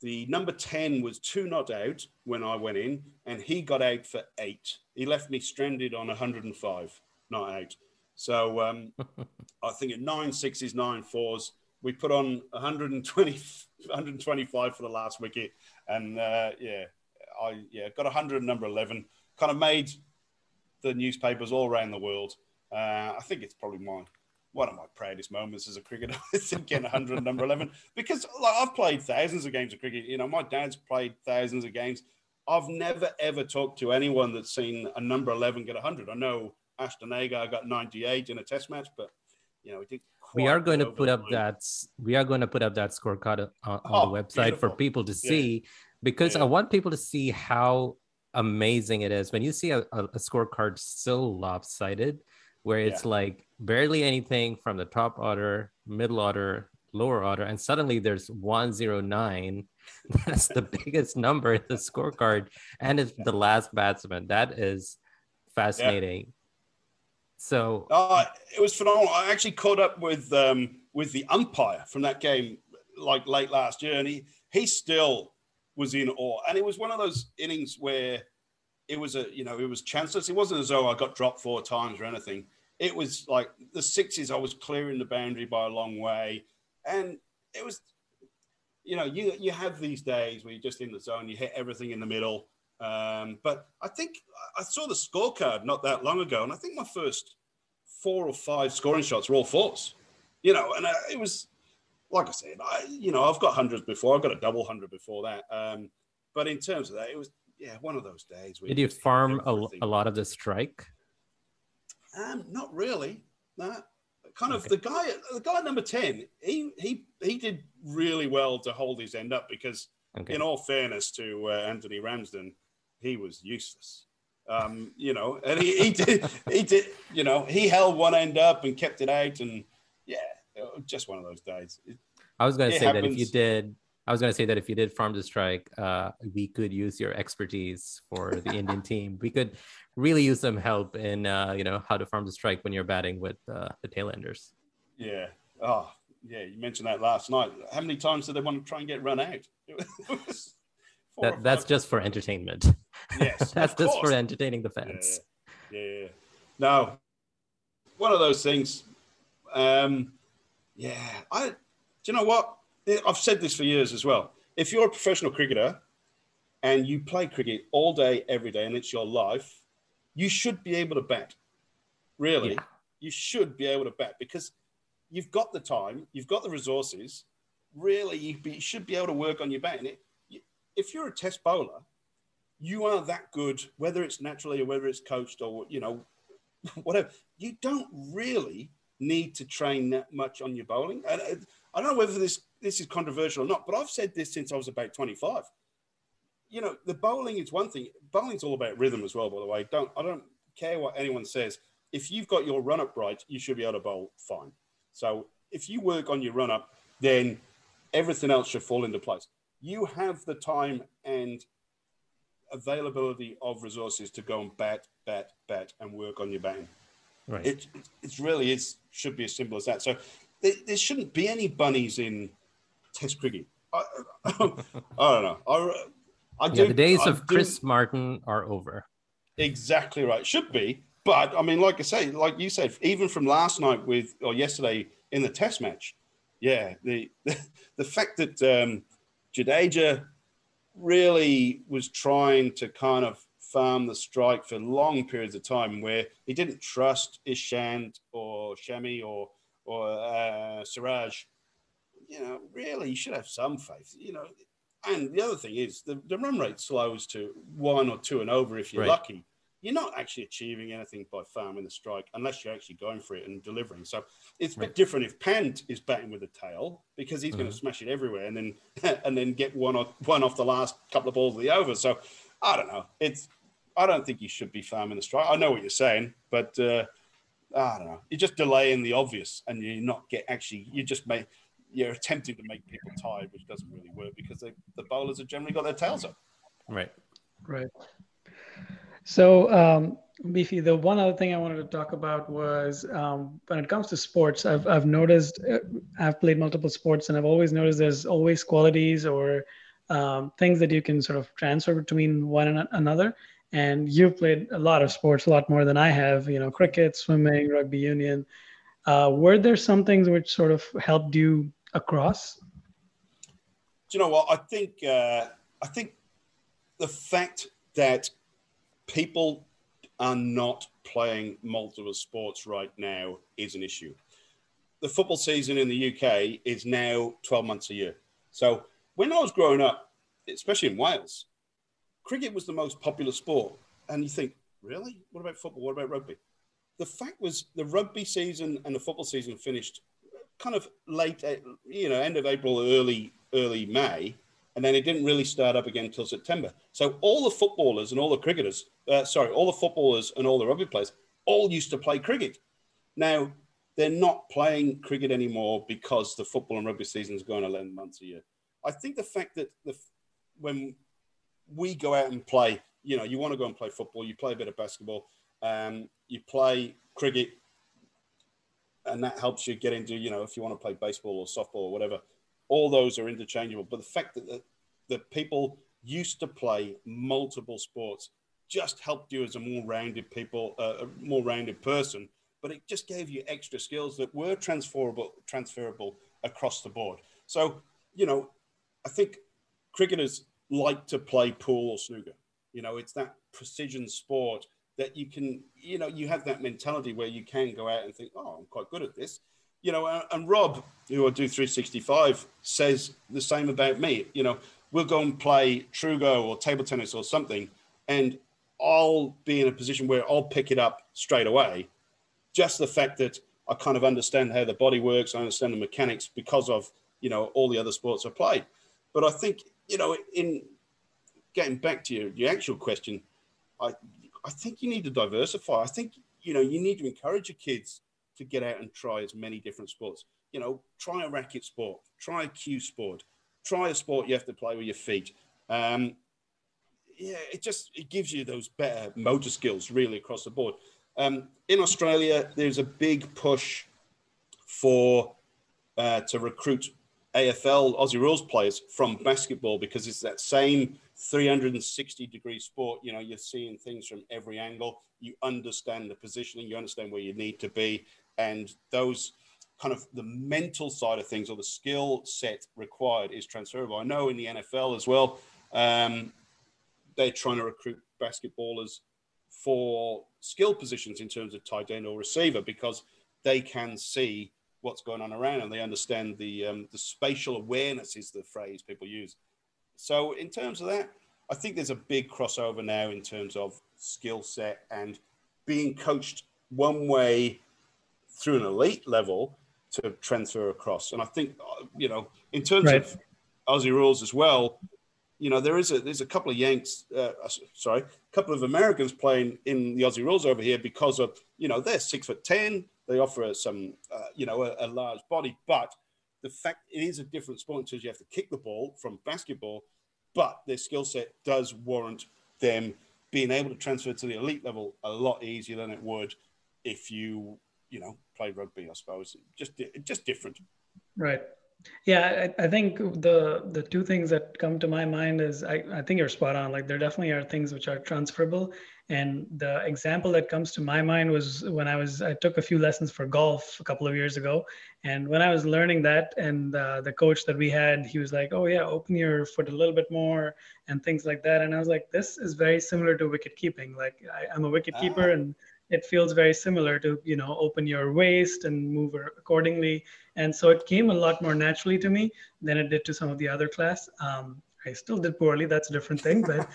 the number ten was two not out when I went in, and he got out for eight. He left me stranded on one hundred and five, not out. So um, I think at nine sixes, nine fours, we put on one hundred and twenty, one hundred and twenty-five for the last wicket. And uh, yeah, I yeah got one hundred number eleven, kind of made the newspapers all around the world. Uh, I think it's probably my one of my proudest moments as a cricketer is getting one hundred number eleven, because like, I've played thousands of games of cricket. You know, my dad's played thousands of games. I've never, ever talked to anyone that's seen a number eleven get one hundred. I know Ashton Agar got ninety-eight in a test match, but, you know, it did quite. We are going to put up that, we are going to put up that scorecard on, on oh, the website beautiful. for people to see, yeah. because yeah. I want people to see how amazing it is when you see a, a scorecard so lopsided, where it's yeah. like barely anything from the top order, middle order, lower order, and suddenly there's one oh nine. That's the biggest number in the scorecard, and it's yeah. the last batsman. That is fascinating. Yeah. So uh, it was phenomenal. I actually caught up with um, with the umpire from that game like late last year, and he he still was in awe. And it was one of those innings where it was a you know it was chanceless. It wasn't as though I got dropped four times or anything. It was like the sixes. I was clearing the boundary by a long way, and it was. You know, you you have these days where you're just in the zone, you hit everything in the middle. Um, but I think I saw the scorecard not that long ago, and I think my first four or five scoring shots were all fours. You know, and I, it was, like I said, I, you know, I've got hundreds before. I've got a double hundred before that. Um, but in terms of that, it was, yeah, one of those days. Where Did you farm a, a lot of the strike? Um, not really, no. Kind of okay. the guy, the guy number ten. He he he did really well to hold his end up because, okay. in all fairness to uh, Anthony Ramsden, he was useless. Um, you know, and he, he did he did you know he held one end up and kept it out, and yeah, it was just one of those days. It, I was going to say happens. that if you did, I was going to say that if you did farm the strike, uh, we could use your expertise for the Indian team. We could really use some help in, uh, you know, how to farm the strike when you're batting with uh, the tailenders. Yeah. Oh, yeah. You mentioned that last night. How many times did they want to try and get run out? that, that's just for entertainment. Yes. That's just course. for entertaining the fans. Yeah. yeah. No. One of those things. Um, yeah. I. Do you know what? I've said this for years as well. If you're a professional cricketer and you play cricket all day, every day, and it's your life, you should be able to bat. Really, yeah. you should be able to bat because you've got the time, you've got the resources. Really, you, be, you should be able to work on your batting. It, you, if you're a test bowler, you are that good, whether it's naturally or whether it's coached or, you know, whatever. You don't really need to train that much on your bowling. And uh, I don't know whether this, this is controversial or not, but I've said this since I was about twenty-five. You know, the bowling is one thing. Bowling's all about rhythm as well, by the way. Don't I don't care what anyone says. If you've got your run-up right, you should be able to bowl fine. So if you work on your run-up, then everything else should fall into place. You have the time and availability of resources to go and bat, bat, bat, and work on your batting. Right. It, it really is, should be as simple as that. So there, there shouldn't be any bunnies in test cricket. I, I don't know. I, I do, yeah, the days I of do, Chris Martin are over. Exactly right. Should be. But, I mean, like I say, like you said, even from last night with or yesterday in the test match, yeah, the the, the fact that um, Jadeja really was trying to kind of farm the strike for long periods of time where he didn't trust Ishant or Shami or or uh, Siraj. You know, really, you should have some faith, you know. And the other thing is the, the run rate slows to one or two and over if you're right. lucky. You're not actually achieving anything by farming the strike unless you're actually going for it and delivering. So it's a right. bit different if Pant is batting with the tail because he's mm-hmm. going to smash it everywhere and then and then get one off, one off the last couple of balls of the over. So I don't know. It's I don't think you should be farming the strike. I know what you're saying, but uh, I don't know. You're just delaying the obvious and you're not get actually you just make. You're attempting to make people tired, which doesn't really work because they, the bowlers have generally got their tails up. Right. Right. So, um, Beefy, the one other thing I wanted to talk about was um, when it comes to sports, I've, I've noticed, uh, I've played multiple sports and I've always noticed there's always qualities or um, things that you can sort of transfer between one and another. And you've played a lot of sports, a lot more than I have, you know, cricket, swimming, rugby union. Uh, were there some things which sort of helped you across? Do you know what? I think uh, I think the fact that people are not playing multiple sports right now is an issue. the football season in the U K is now twelve months a year. So when I was growing up, especially in Wales, cricket was the most popular sport. And you think, really? What about football? What about rugby? The fact was the rugby season and the football season finished kind of late, you know, end of April, early, early May. And then it didn't really start up again until September. So all the footballers and all the cricketers, uh, sorry, all the footballers and all the rugby players all used to play cricket. Now, they're not playing cricket anymore because the football and rugby season is going eleven months a year. I think the fact that the, when we go out and play, you know, you want to go and play football, you play a bit of basketball, um, you play cricket, and that helps you get into, you know, if you want to play baseball or softball or whatever. All those are interchangeable. But the fact that the, the people used to play multiple sports just helped you as a more rounded people, uh, a more rounded person. But it just gave you extra skills that were transferable, transferable across the board. So, you know, I think cricketers like to play pool or snooker. You know, it's that precision sport that you can, you know, you have that mentality where you can go out and think, oh, I'm quite good at this. You know, and, and Rob, who I do three sixty-five, says the same about me. You know, we'll go and play Trugo or table tennis or something, and I'll be in a position where I'll pick it up straight away. Just the fact that I kind of understand how the body works, I understand the mechanics because of, you know, all the other sports I played. But I think, you know, in getting back to your, your actual question, I I think you need to diversify. I think, you know, you need to encourage your kids to get out and try as many different sports. You know, try a racket sport, try a cue sport, try a sport you have to play with your feet. Um, yeah, it just, it gives you those better motor skills really across the board. Um, in Australia, there's a big push for uh, to recruit A F L, Aussie rules players from basketball because it's that same three sixty degree sport. You know, you're seeing things from every angle. You understand the positioning. You understand where you need to be. And those kind of the mental side of things or the skill set required is transferable. I know in the N F L as well, um, they're trying to recruit basketballers for skill positions in terms of tight end or receiver because they can see what's going on around and they understand the um, the spatial awareness is the phrase people use. So in terms of that, I think there's a big crossover now in terms of skill set and being coached one way through an elite level to transfer across. And I think, you know, in terms right. of Aussie rules as well, you know, there is a there's a couple of Yanks, uh, sorry, a couple of Americans playing in the Aussie rules over here because of, you know, they're six foot ten. They offer some, uh, you know, a, a large body. But the fact it is a different sport in terms you have to kick the ball from basketball. But their skill set does warrant them being able to transfer to the elite level a lot easier than it would if you, you know, played rugby, I suppose. Just, just different. Right. Yeah, I, I think the the two things that come to my mind is I, I think you're spot on. Like there definitely are things which are transferable. And the example that comes to my mind was when I was, I took a few lessons for golf a couple of years ago. And when I was learning that and uh, the coach that we had, he was like, oh yeah, open your foot a little bit more and things like that. And I was like, this is very similar to wicket keeping. Like I, I'm a wicket keeper and it feels very similar to, you know, open your waist and move accordingly. And so it came a lot more naturally to me than it did to some of the other class. Um, I still did poorly. That's a different thing. But,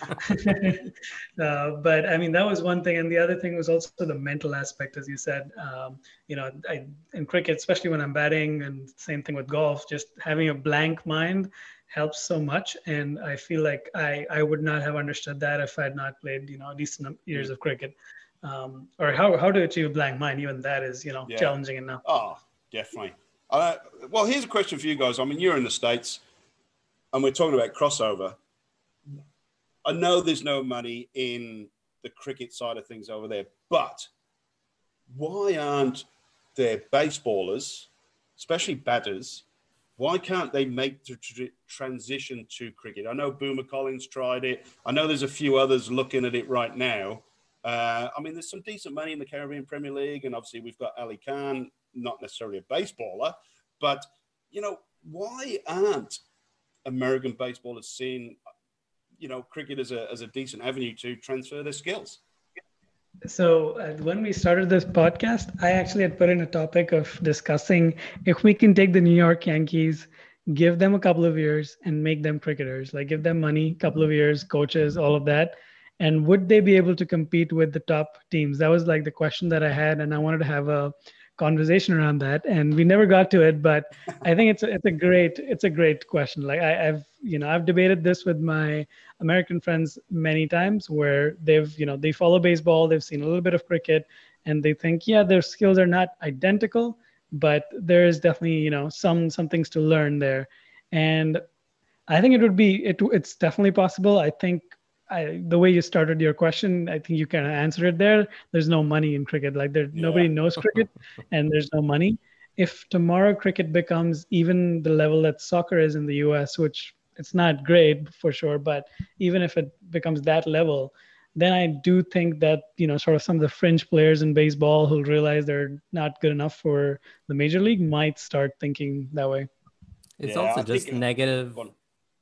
uh, but I mean, that was one thing. And the other thing was also the mental aspect, as you said, um, you know, I, in cricket, especially when I'm batting and same thing with golf, just having a blank mind helps so much. And I feel like I, I would not have understood that if I had not played, you know, decent years of cricket. Um, or how, how to achieve a blank mind, even that is, you know, yeah. challenging enough. Oh, definitely. Uh, well, here's a question for you guys. I mean, you're in the States and we're talking about crossover. I know there's no money in the cricket side of things over there, but why aren't there baseballers, especially batters, why can't they make the tra- transition to cricket? I know Boomer Collins tried it. I know there's a few others looking at it right now. Uh, I mean, there's some decent money in the Caribbean Premier League, and obviously we've got Ali Khan, not necessarily a baseballer, but, you know, why aren't American baseballers seeing, you know, cricket as a, as a decent avenue to transfer their skills? So uh, when we started this podcast, I actually had put in a topic of discussing if we can take the New York Yankees, give them a couple of years and make them cricketers, like give them money, couple of years, coaches, all of that. And would they be able to compete with the top teams? That was like the question that I had. And I wanted to have a conversation around that. And we never got to it, but I think it's a, it's a great, it's a great question. Like I, I've, you know, I've debated this with my American friends many times where they've, you know, they follow baseball, they've seen a little bit of cricket and they think, yeah, their skills are not identical, but there is definitely, you know, some, some things to learn there. And I think it would be, it, it's definitely possible. I think I, the way you started your question, I think you kind of answered it there. There's no money in cricket. Like there, yeah. Nobody knows cricket and there's no money. If tomorrow cricket becomes even the level that soccer is in the U S, which it's not great for sure, but even if it becomes that level, then I do think that, you know, sort of some of the fringe players in baseball who realize they're not good enough for the major league might start thinking that way. It's yeah, also I just negative.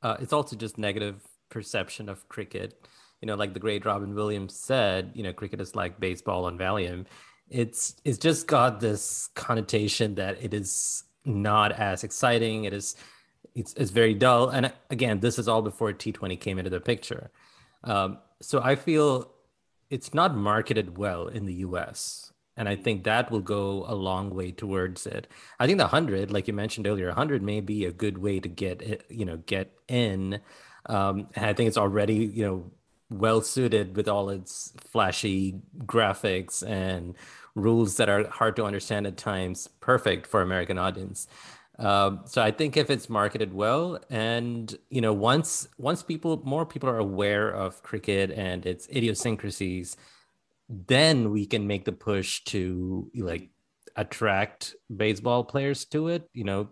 Uh, it's also just negative perception of cricket. You know, like the great Robin Williams said, you know, cricket is like baseball on Valium. It's, it's just got this connotation that it is not as exciting. It is, it's, it's very dull. And again, this is all before T twenty came into the picture. Um, So I feel it's not marketed well in the U S. And I think that will go a long way towards it. I think the one hundred, like you mentioned earlier, one hundred may be a good way to get it, you know, get in. Um, and I think it's already, you know, well suited with all its flashy graphics and rules that are hard to understand at times. Perfect for American audience. Um, so I think if it's marketed well, and you know, once once people more people are aware of cricket and its idiosyncrasies, then we can make the push to like attract baseball players to it. You know,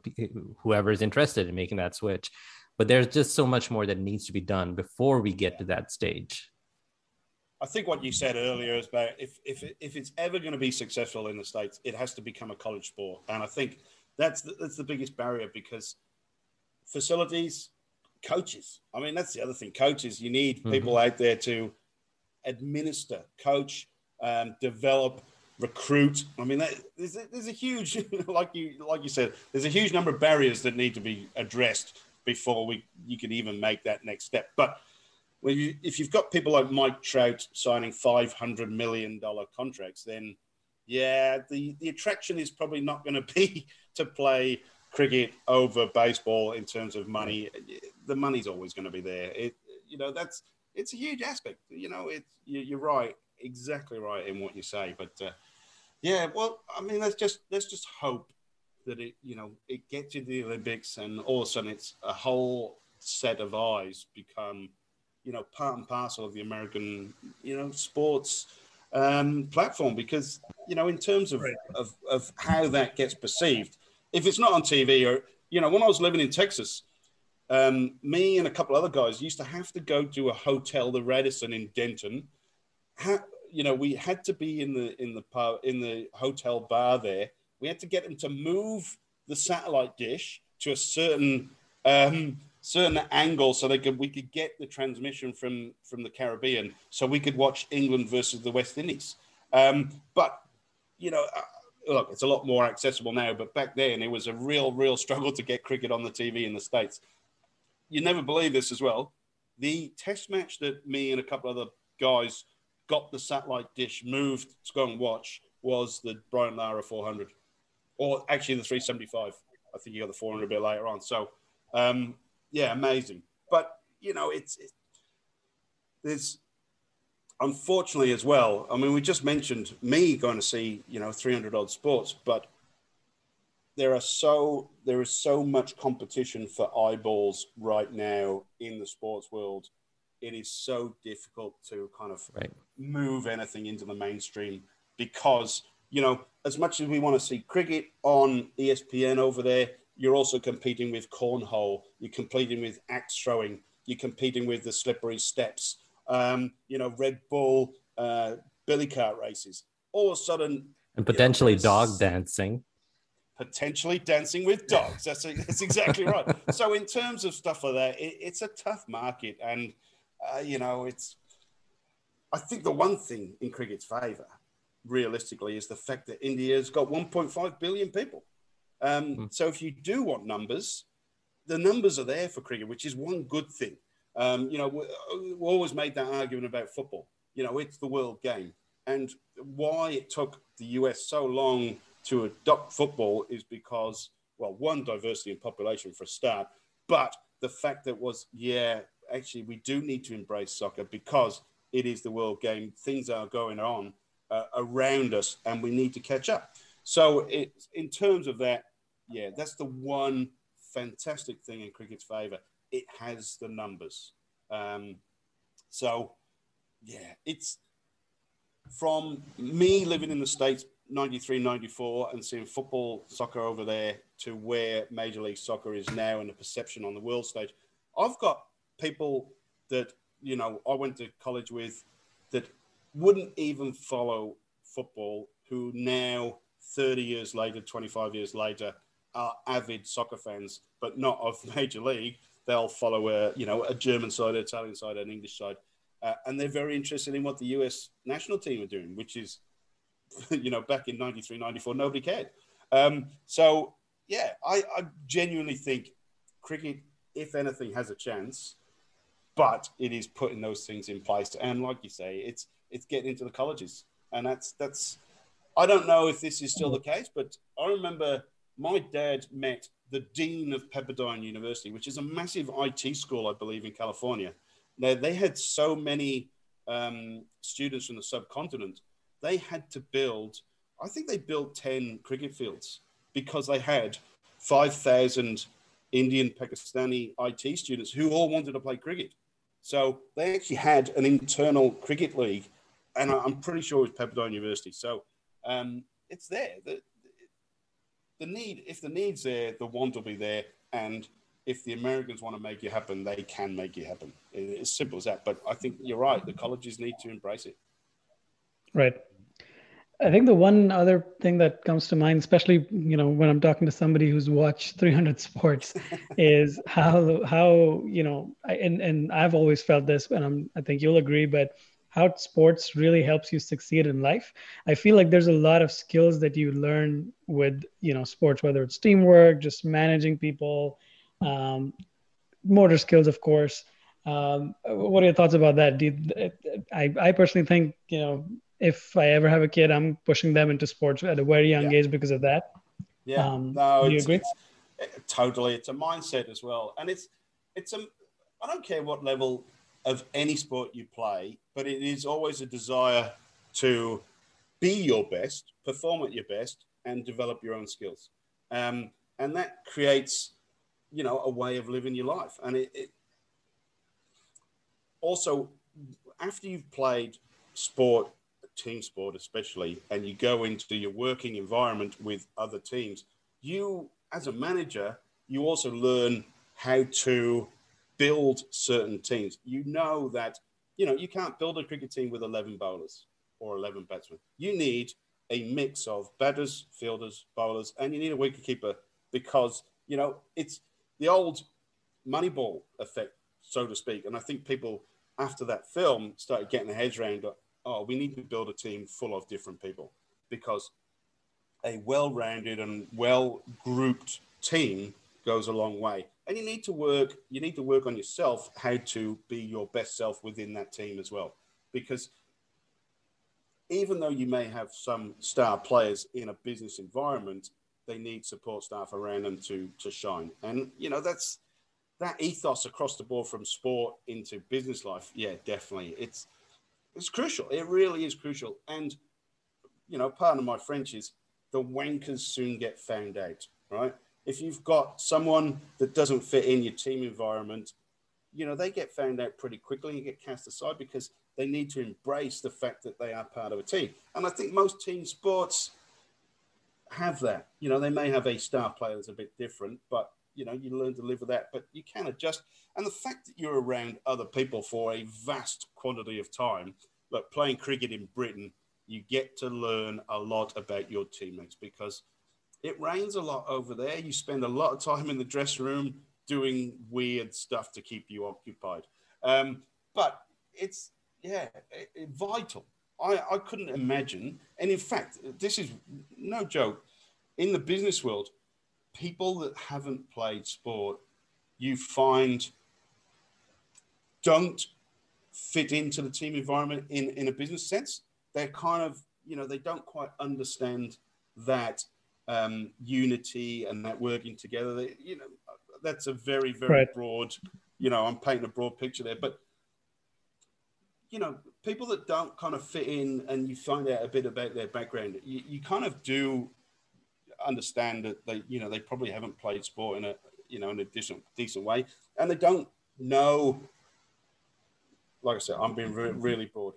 whoever is interested in making that switch. But there's just so much more that needs to be done before we get to that stage. I think what you said earlier is about if if if it's ever going to be successful in the States, it has to become a college sport, and I think. That's the, that's the biggest barrier because facilities, coaches. I mean, that's the other thing. Coaches, you need mm-hmm. people out there to administer, coach, um, develop, recruit. I mean, that, there's, a, there's a huge, like you like you said, there's a huge number of barriers that need to be addressed before we you can even make that next step. But when you, if you've got people like Mike Trout signing five hundred million dollars contracts, then yeah, the, the attraction is probably not going to be to play cricket over baseball in terms of money. The money's always going to be there. It, you know, that's it's a huge aspect. You know, it's you're right, exactly right in what you say. But uh, yeah, well, I mean, let's just let's just hope that it, you know, it gets you to the Olympics, and all of a sudden, it's a whole set of eyes become, you know, part and parcel of the American, you know, sports. Um, platform because, you know, in terms of, of of how that gets perceived, if it's not on T V or, you know, when I was living in Texas, um, me and a couple other guys used to have to go to a hotel, the Radisson in Denton. Ha- you know, we had to be in the in the pub, in the hotel bar there. We had to get them to move the satellite dish to a certain um, certain angle so they could we could get the transmission from from the Caribbean so we could watch England versus the West Indies. Um, but, you know, uh, look, it's a lot more accessible now, but back then it was a real, real struggle to get cricket on the T V in the States. You never believe this as well. The test match that me and a couple other guys got the satellite dish moved to go and watch was the Brian Lara four hundred, or actually the three seventy-five. I think you got the four hundred a bit later on. So, um, yeah, amazing. But, you know, it's, it's there's unfortunately as well. I mean, we just mentioned me going to see, you know, three hundred odd sports, but there are so there is so much competition for eyeballs right now in the sports world. It is so difficult to kind of right. move anything into the mainstream because, you know, as much as we want to see cricket on E S P N over there, you're also competing with cornhole. You're competing with axe throwing. You're competing with the slippery steps. Um, you know, Red Bull, uh, billy cart races. All of a sudden, and potentially you know, dog dancing. Potentially dancing with dogs. That's a, that's exactly right. So in terms of stuff like that, it, it's a tough market, and uh, you know, it's I think the one thing in cricket's favour, realistically, is the fact that India's got one point five billion people. Um, mm. So if you do want numbers, the numbers are there for cricket, which is one good thing. Um, you know, we, we always made that argument about football. You know, it's the world game. And why it took the U S so long to adopt football is because, well, one, diversity in population for a start, but the fact that was, yeah, actually, we do need to embrace soccer because it is the world game. Things are going on uh, around us and we need to catch up. So it, in terms of that, yeah, that's the one fantastic thing in cricket's favour. It has the numbers. Um, so, yeah, it's from me living in the States, ninety-three, ninety-four, and seeing football, soccer over there to where Major League Soccer is now and the perception on the world stage. I've got people that, you know, I went to college with that wouldn't even follow football who now, thirty years later, twenty-five years later, are avid soccer fans, but not of Major League. They'll follow a, you know, a German side, an Italian side, an English side. Uh, and they're very interested in what the U S national team are doing, which is, you know, back in ninety-three, ninety-four, nobody cared. Um, so, yeah, I, I genuinely think cricket, if anything, has a chance, but it is putting those things in place. And like you say, it's it's getting into the colleges. And that's, that's I don't know if this is still the case, but I remember my dad met the dean of Pepperdine University, which is a massive I T school, I believe, in California. Now, they had so many um, students from the subcontinent, they had to build, I think they built ten cricket fields because they had five thousand Indian, Pakistani I T students who all wanted to play cricket. So they actually had an internal cricket league, and I'm pretty sure it was Pepperdine University. So um, it's there. The, the need, if the need's there, the want will be there, and if the Americans want to make it happen, they can make it happen. It's simple as that. But I think you're right. The colleges need to embrace it. Right. I think the one other thing that comes to mind, especially, you know, when I'm talking to somebody who's watched three hundred sports is how, how, you know, and, and I've always felt this, and I'm, I think you'll agree, but how sports really helps you succeed in life. I feel like there's a lot of skills that you learn with, you know, sports, whether it's teamwork, just managing people, um, motor skills, of course. Um, what are your thoughts about that? Do you, I, I personally think, you know, if I ever have a kid, I'm pushing them into sports at a very young yeah. age because of that. Yeah, um, no, do you it's, agree? It's, it, totally. It's a mindset as well. And it's, it's a, I don't care what level of any sport you play, but it is always a desire to be your best, perform at your best, and develop your own skills. Um, and that creates, you know, a way of living your life. And it, it also, after you've played sport, team sport especially, and you go into your working environment with other teams, you, as a manager, you also learn how to build certain teams. You know that, you know, you can't build a cricket team with eleven bowlers or eleven batsmen. You need a mix of batters, fielders, bowlers, and you need a wicketkeeper because, you know, it's the old Moneyball effect, so to speak. And I think people, after that film, started getting their heads around, oh, we need to build a team full of different people because a well-rounded and well-grouped team goes a long way. And you need to work, you need to work on yourself, how to be your best self within that team as well. Because even though you may have some star players in a business environment, they need support staff around them to, to shine. And, you know, that's that ethos across the board from sport into business life. Yeah, definitely. It's, It's crucial. It really is crucial. And, you know, pardon my French, is the wankers soon get found out, right? If you've got someone that doesn't fit in your team environment, you know, they get found out pretty quickly and get cast aside because they need to embrace the fact that they are part of a team. And I think most team sports have that. You know, they may have a star player that's a bit different, but, you know, you learn to live with that, but you can adjust. And the fact that you're around other people for a vast quantity of time, like playing cricket in Britain, you get to learn a lot about your teammates because it rains a lot over there. You spend a lot of time in the dressing room doing weird stuff to keep you occupied. Um, but it's yeah, it, it, vital. I, I couldn't imagine. And in fact, this is no joke. In the business world, people that haven't played sport, you find don't fit into the team environment in, in a business sense. They're kind of, you know, they don't quite understand that um, unity and that working together. They, you know, that's a very, very right. broad, you know, I'm painting a broad picture there. But, you know, people that don't kind of fit in and you find out a bit about their background, you, you kind of do understand that they, you know, they probably haven't played sport in a, you know, in a decent, decent way. And they don't know, like I said, I'm being re- really broad.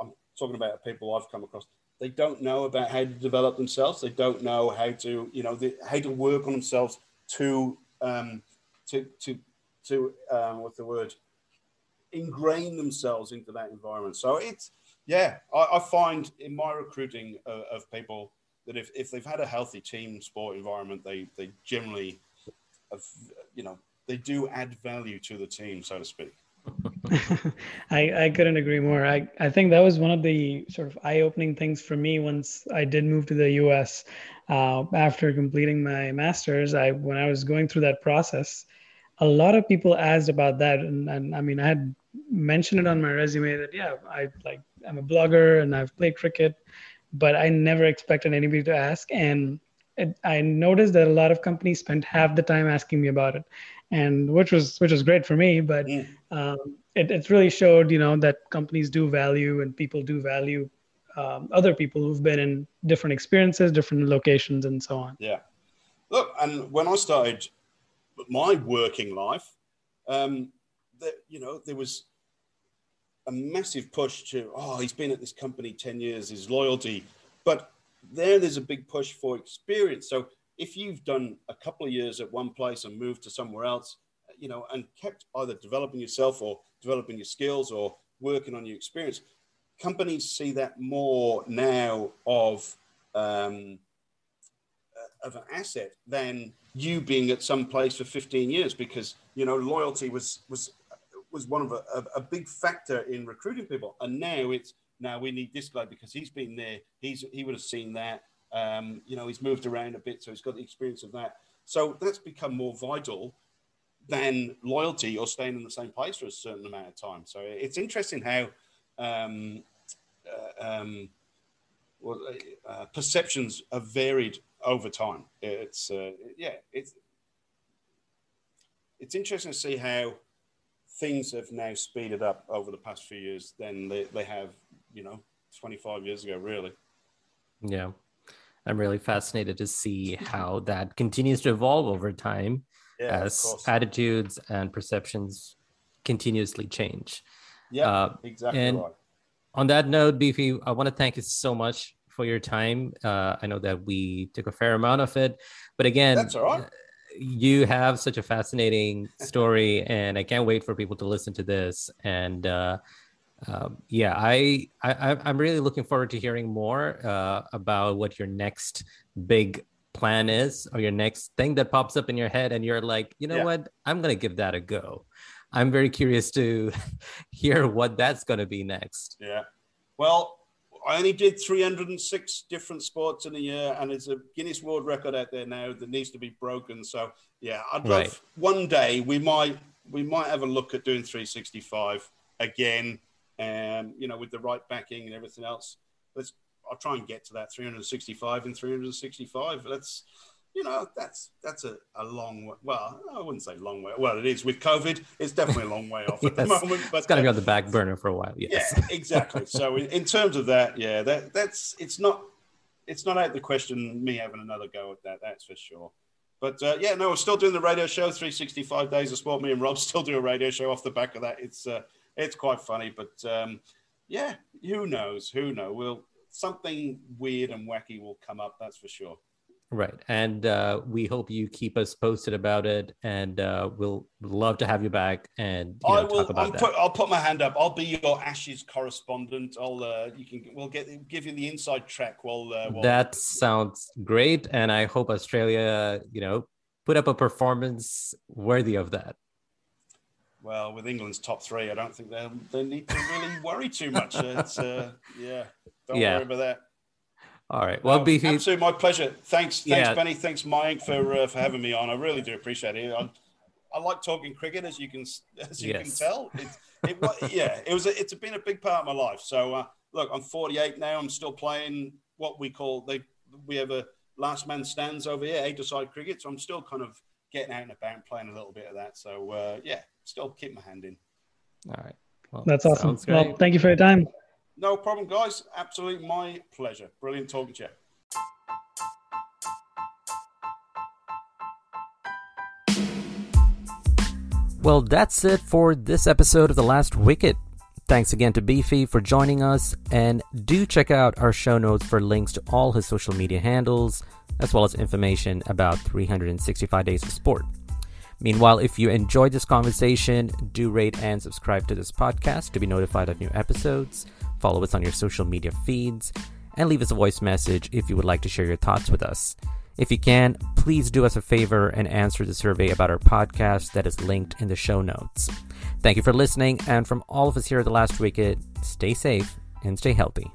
I'm talking about people I've come across. They don't know about how to develop themselves. They don't know how to, you know, the, how to work on themselves to, um, to, to, to, um, what's the word? Ingrain themselves into that environment. So it's, yeah, I, I find in my recruiting of, of people that if, if they've had a healthy team sport environment, they, they generally, have, you know, they do add value to the team, so to speak. I, I couldn't agree more. I, I think that was one of the sort of eye-opening things for me once I did move to the U S uh, after completing my master's. I when I was going through that process, a lot of people asked about that. And, and I mean, I had mentioned it on my resume that, yeah, I, like, I'm a blogger and I've played cricket, but I never expected anybody to ask. And it, I noticed that a lot of companies spent half the time asking me about it. And which was which was great for me, but yeah. um, it it really showed, you know, that companies do value and people do value um, other people who've been in different experiences, different locations, and so on. Yeah, look, and when I started my working life, um, that you know there was a massive push to oh he's been at this company ten years, his loyalty, but there there's a big push for experience. So if you've done a couple of years at one place and moved to somewhere else, you know, and kept either developing yourself or developing your skills or working on your experience, companies see that more now of um, of an asset than you being at some place for fifteen years, because, you know, loyalty was was was one of a, a big factor in recruiting people. And now it's, now we need this guy because he's been there, he's he would have seen that. Um, you know, he's moved around a bit, so he's got the experience of that. So that's become more vital than loyalty or staying in the same place for a certain amount of time. So it's interesting how um, uh, um, well, uh, perceptions have varied over time. It's uh, yeah, it's it's interesting to see how things have now speeded up over the past few years than they, they have, you know, twenty-five years ago, really. Yeah. I'm really fascinated to see how that continues to evolve over time, yeah, as attitudes and perceptions continuously change. Yeah, uh, exactly. And right. on that note, Beefy, I want to thank you so much for your time. Uh, I know that we took a fair amount of it, but again, that's all right. You have such a fascinating story and I can't wait for people to listen to this. And, uh, Um, yeah, I, I, I'm really looking forward to hearing more uh, about what your next big plan is, or your next thing that pops up in your head and you're like, you know yeah. what, I'm going to give that a go. I'm very curious to hear what that's going to be next. Yeah, well, I only did three hundred six different sports in a year, and it's a Guinness World Record out there now that needs to be broken. So yeah, I'd love right. one day we might, we might have a look at doing three sixty-five again. Um, you know, with the right backing and everything else, let's. I'll try and get to that three sixty-five and three sixty-five. That's, you know, that's that's a, a long way. Well, I wouldn't say long way. Well, it is with COVID. It's definitely a long way off yes. at the moment. But it's got to be on the back burner for a while. Yes, yeah, exactly. So in, in terms of that, yeah, that that's it's not it's not out of the question me having another go at that. That's for sure. But uh, yeah, no, we're still doing the radio show, three sixty-five Days of Sport. Me and Rob still do a radio show off the back of that. It's. Uh, It's quite funny, but um, yeah, who knows? Who knows? We'll, something weird and wacky will come up, that's for sure. Right, and uh, we hope you keep us posted about it, and uh, we'll love to have you back and you I know, will, talk about I'll that. Put, I'll put my hand up. I'll be your Ashes correspondent. I'll uh, you can we'll get give you the inside track. While, uh, while that sounds great, and I hope Australia, you know, put up a performance worthy of that. well, with England's top three, I don't think they they need to really worry too much. It's, uh, yeah, don't yeah. worry about that. All right. Well, well Beefy, absolutely my pleasure. Thanks, thanks, yeah. Benny. Thanks, Mayank, for uh, for having me on. I really do appreciate it. I, I like talking cricket, as you can as you yes. can tell. It's, it, yeah, it was. A, it's been a big part of my life. So uh, look, I'm forty-eight now. I'm still playing what we call they. We have a last man stands over here, eight-a-side cricket. So I'm still kind of getting out and about, playing a little bit of that. So uh, yeah, still keep my hand in. All right. Well, that's awesome. Well, thank you for your time. No problem, guys. Absolutely my pleasure. Brilliant talking to you. Well, that's it for this episode of The Last Wicket. Thanks again to Beefy for joining us, and do check out our show notes for links to all his social media handles, as well as information about three sixty-five Days of Sport. Meanwhile, if you enjoyed this conversation, do rate and subscribe to this podcast to be notified of new episodes. Follow us on your social media feeds, and leave us a voice message if you would like to share your thoughts with us. If you can, please do us a favor and answer the survey about our podcast that is linked in the show notes. Thank you for listening, and from all of us here at The Last Wicket, stay safe and stay healthy.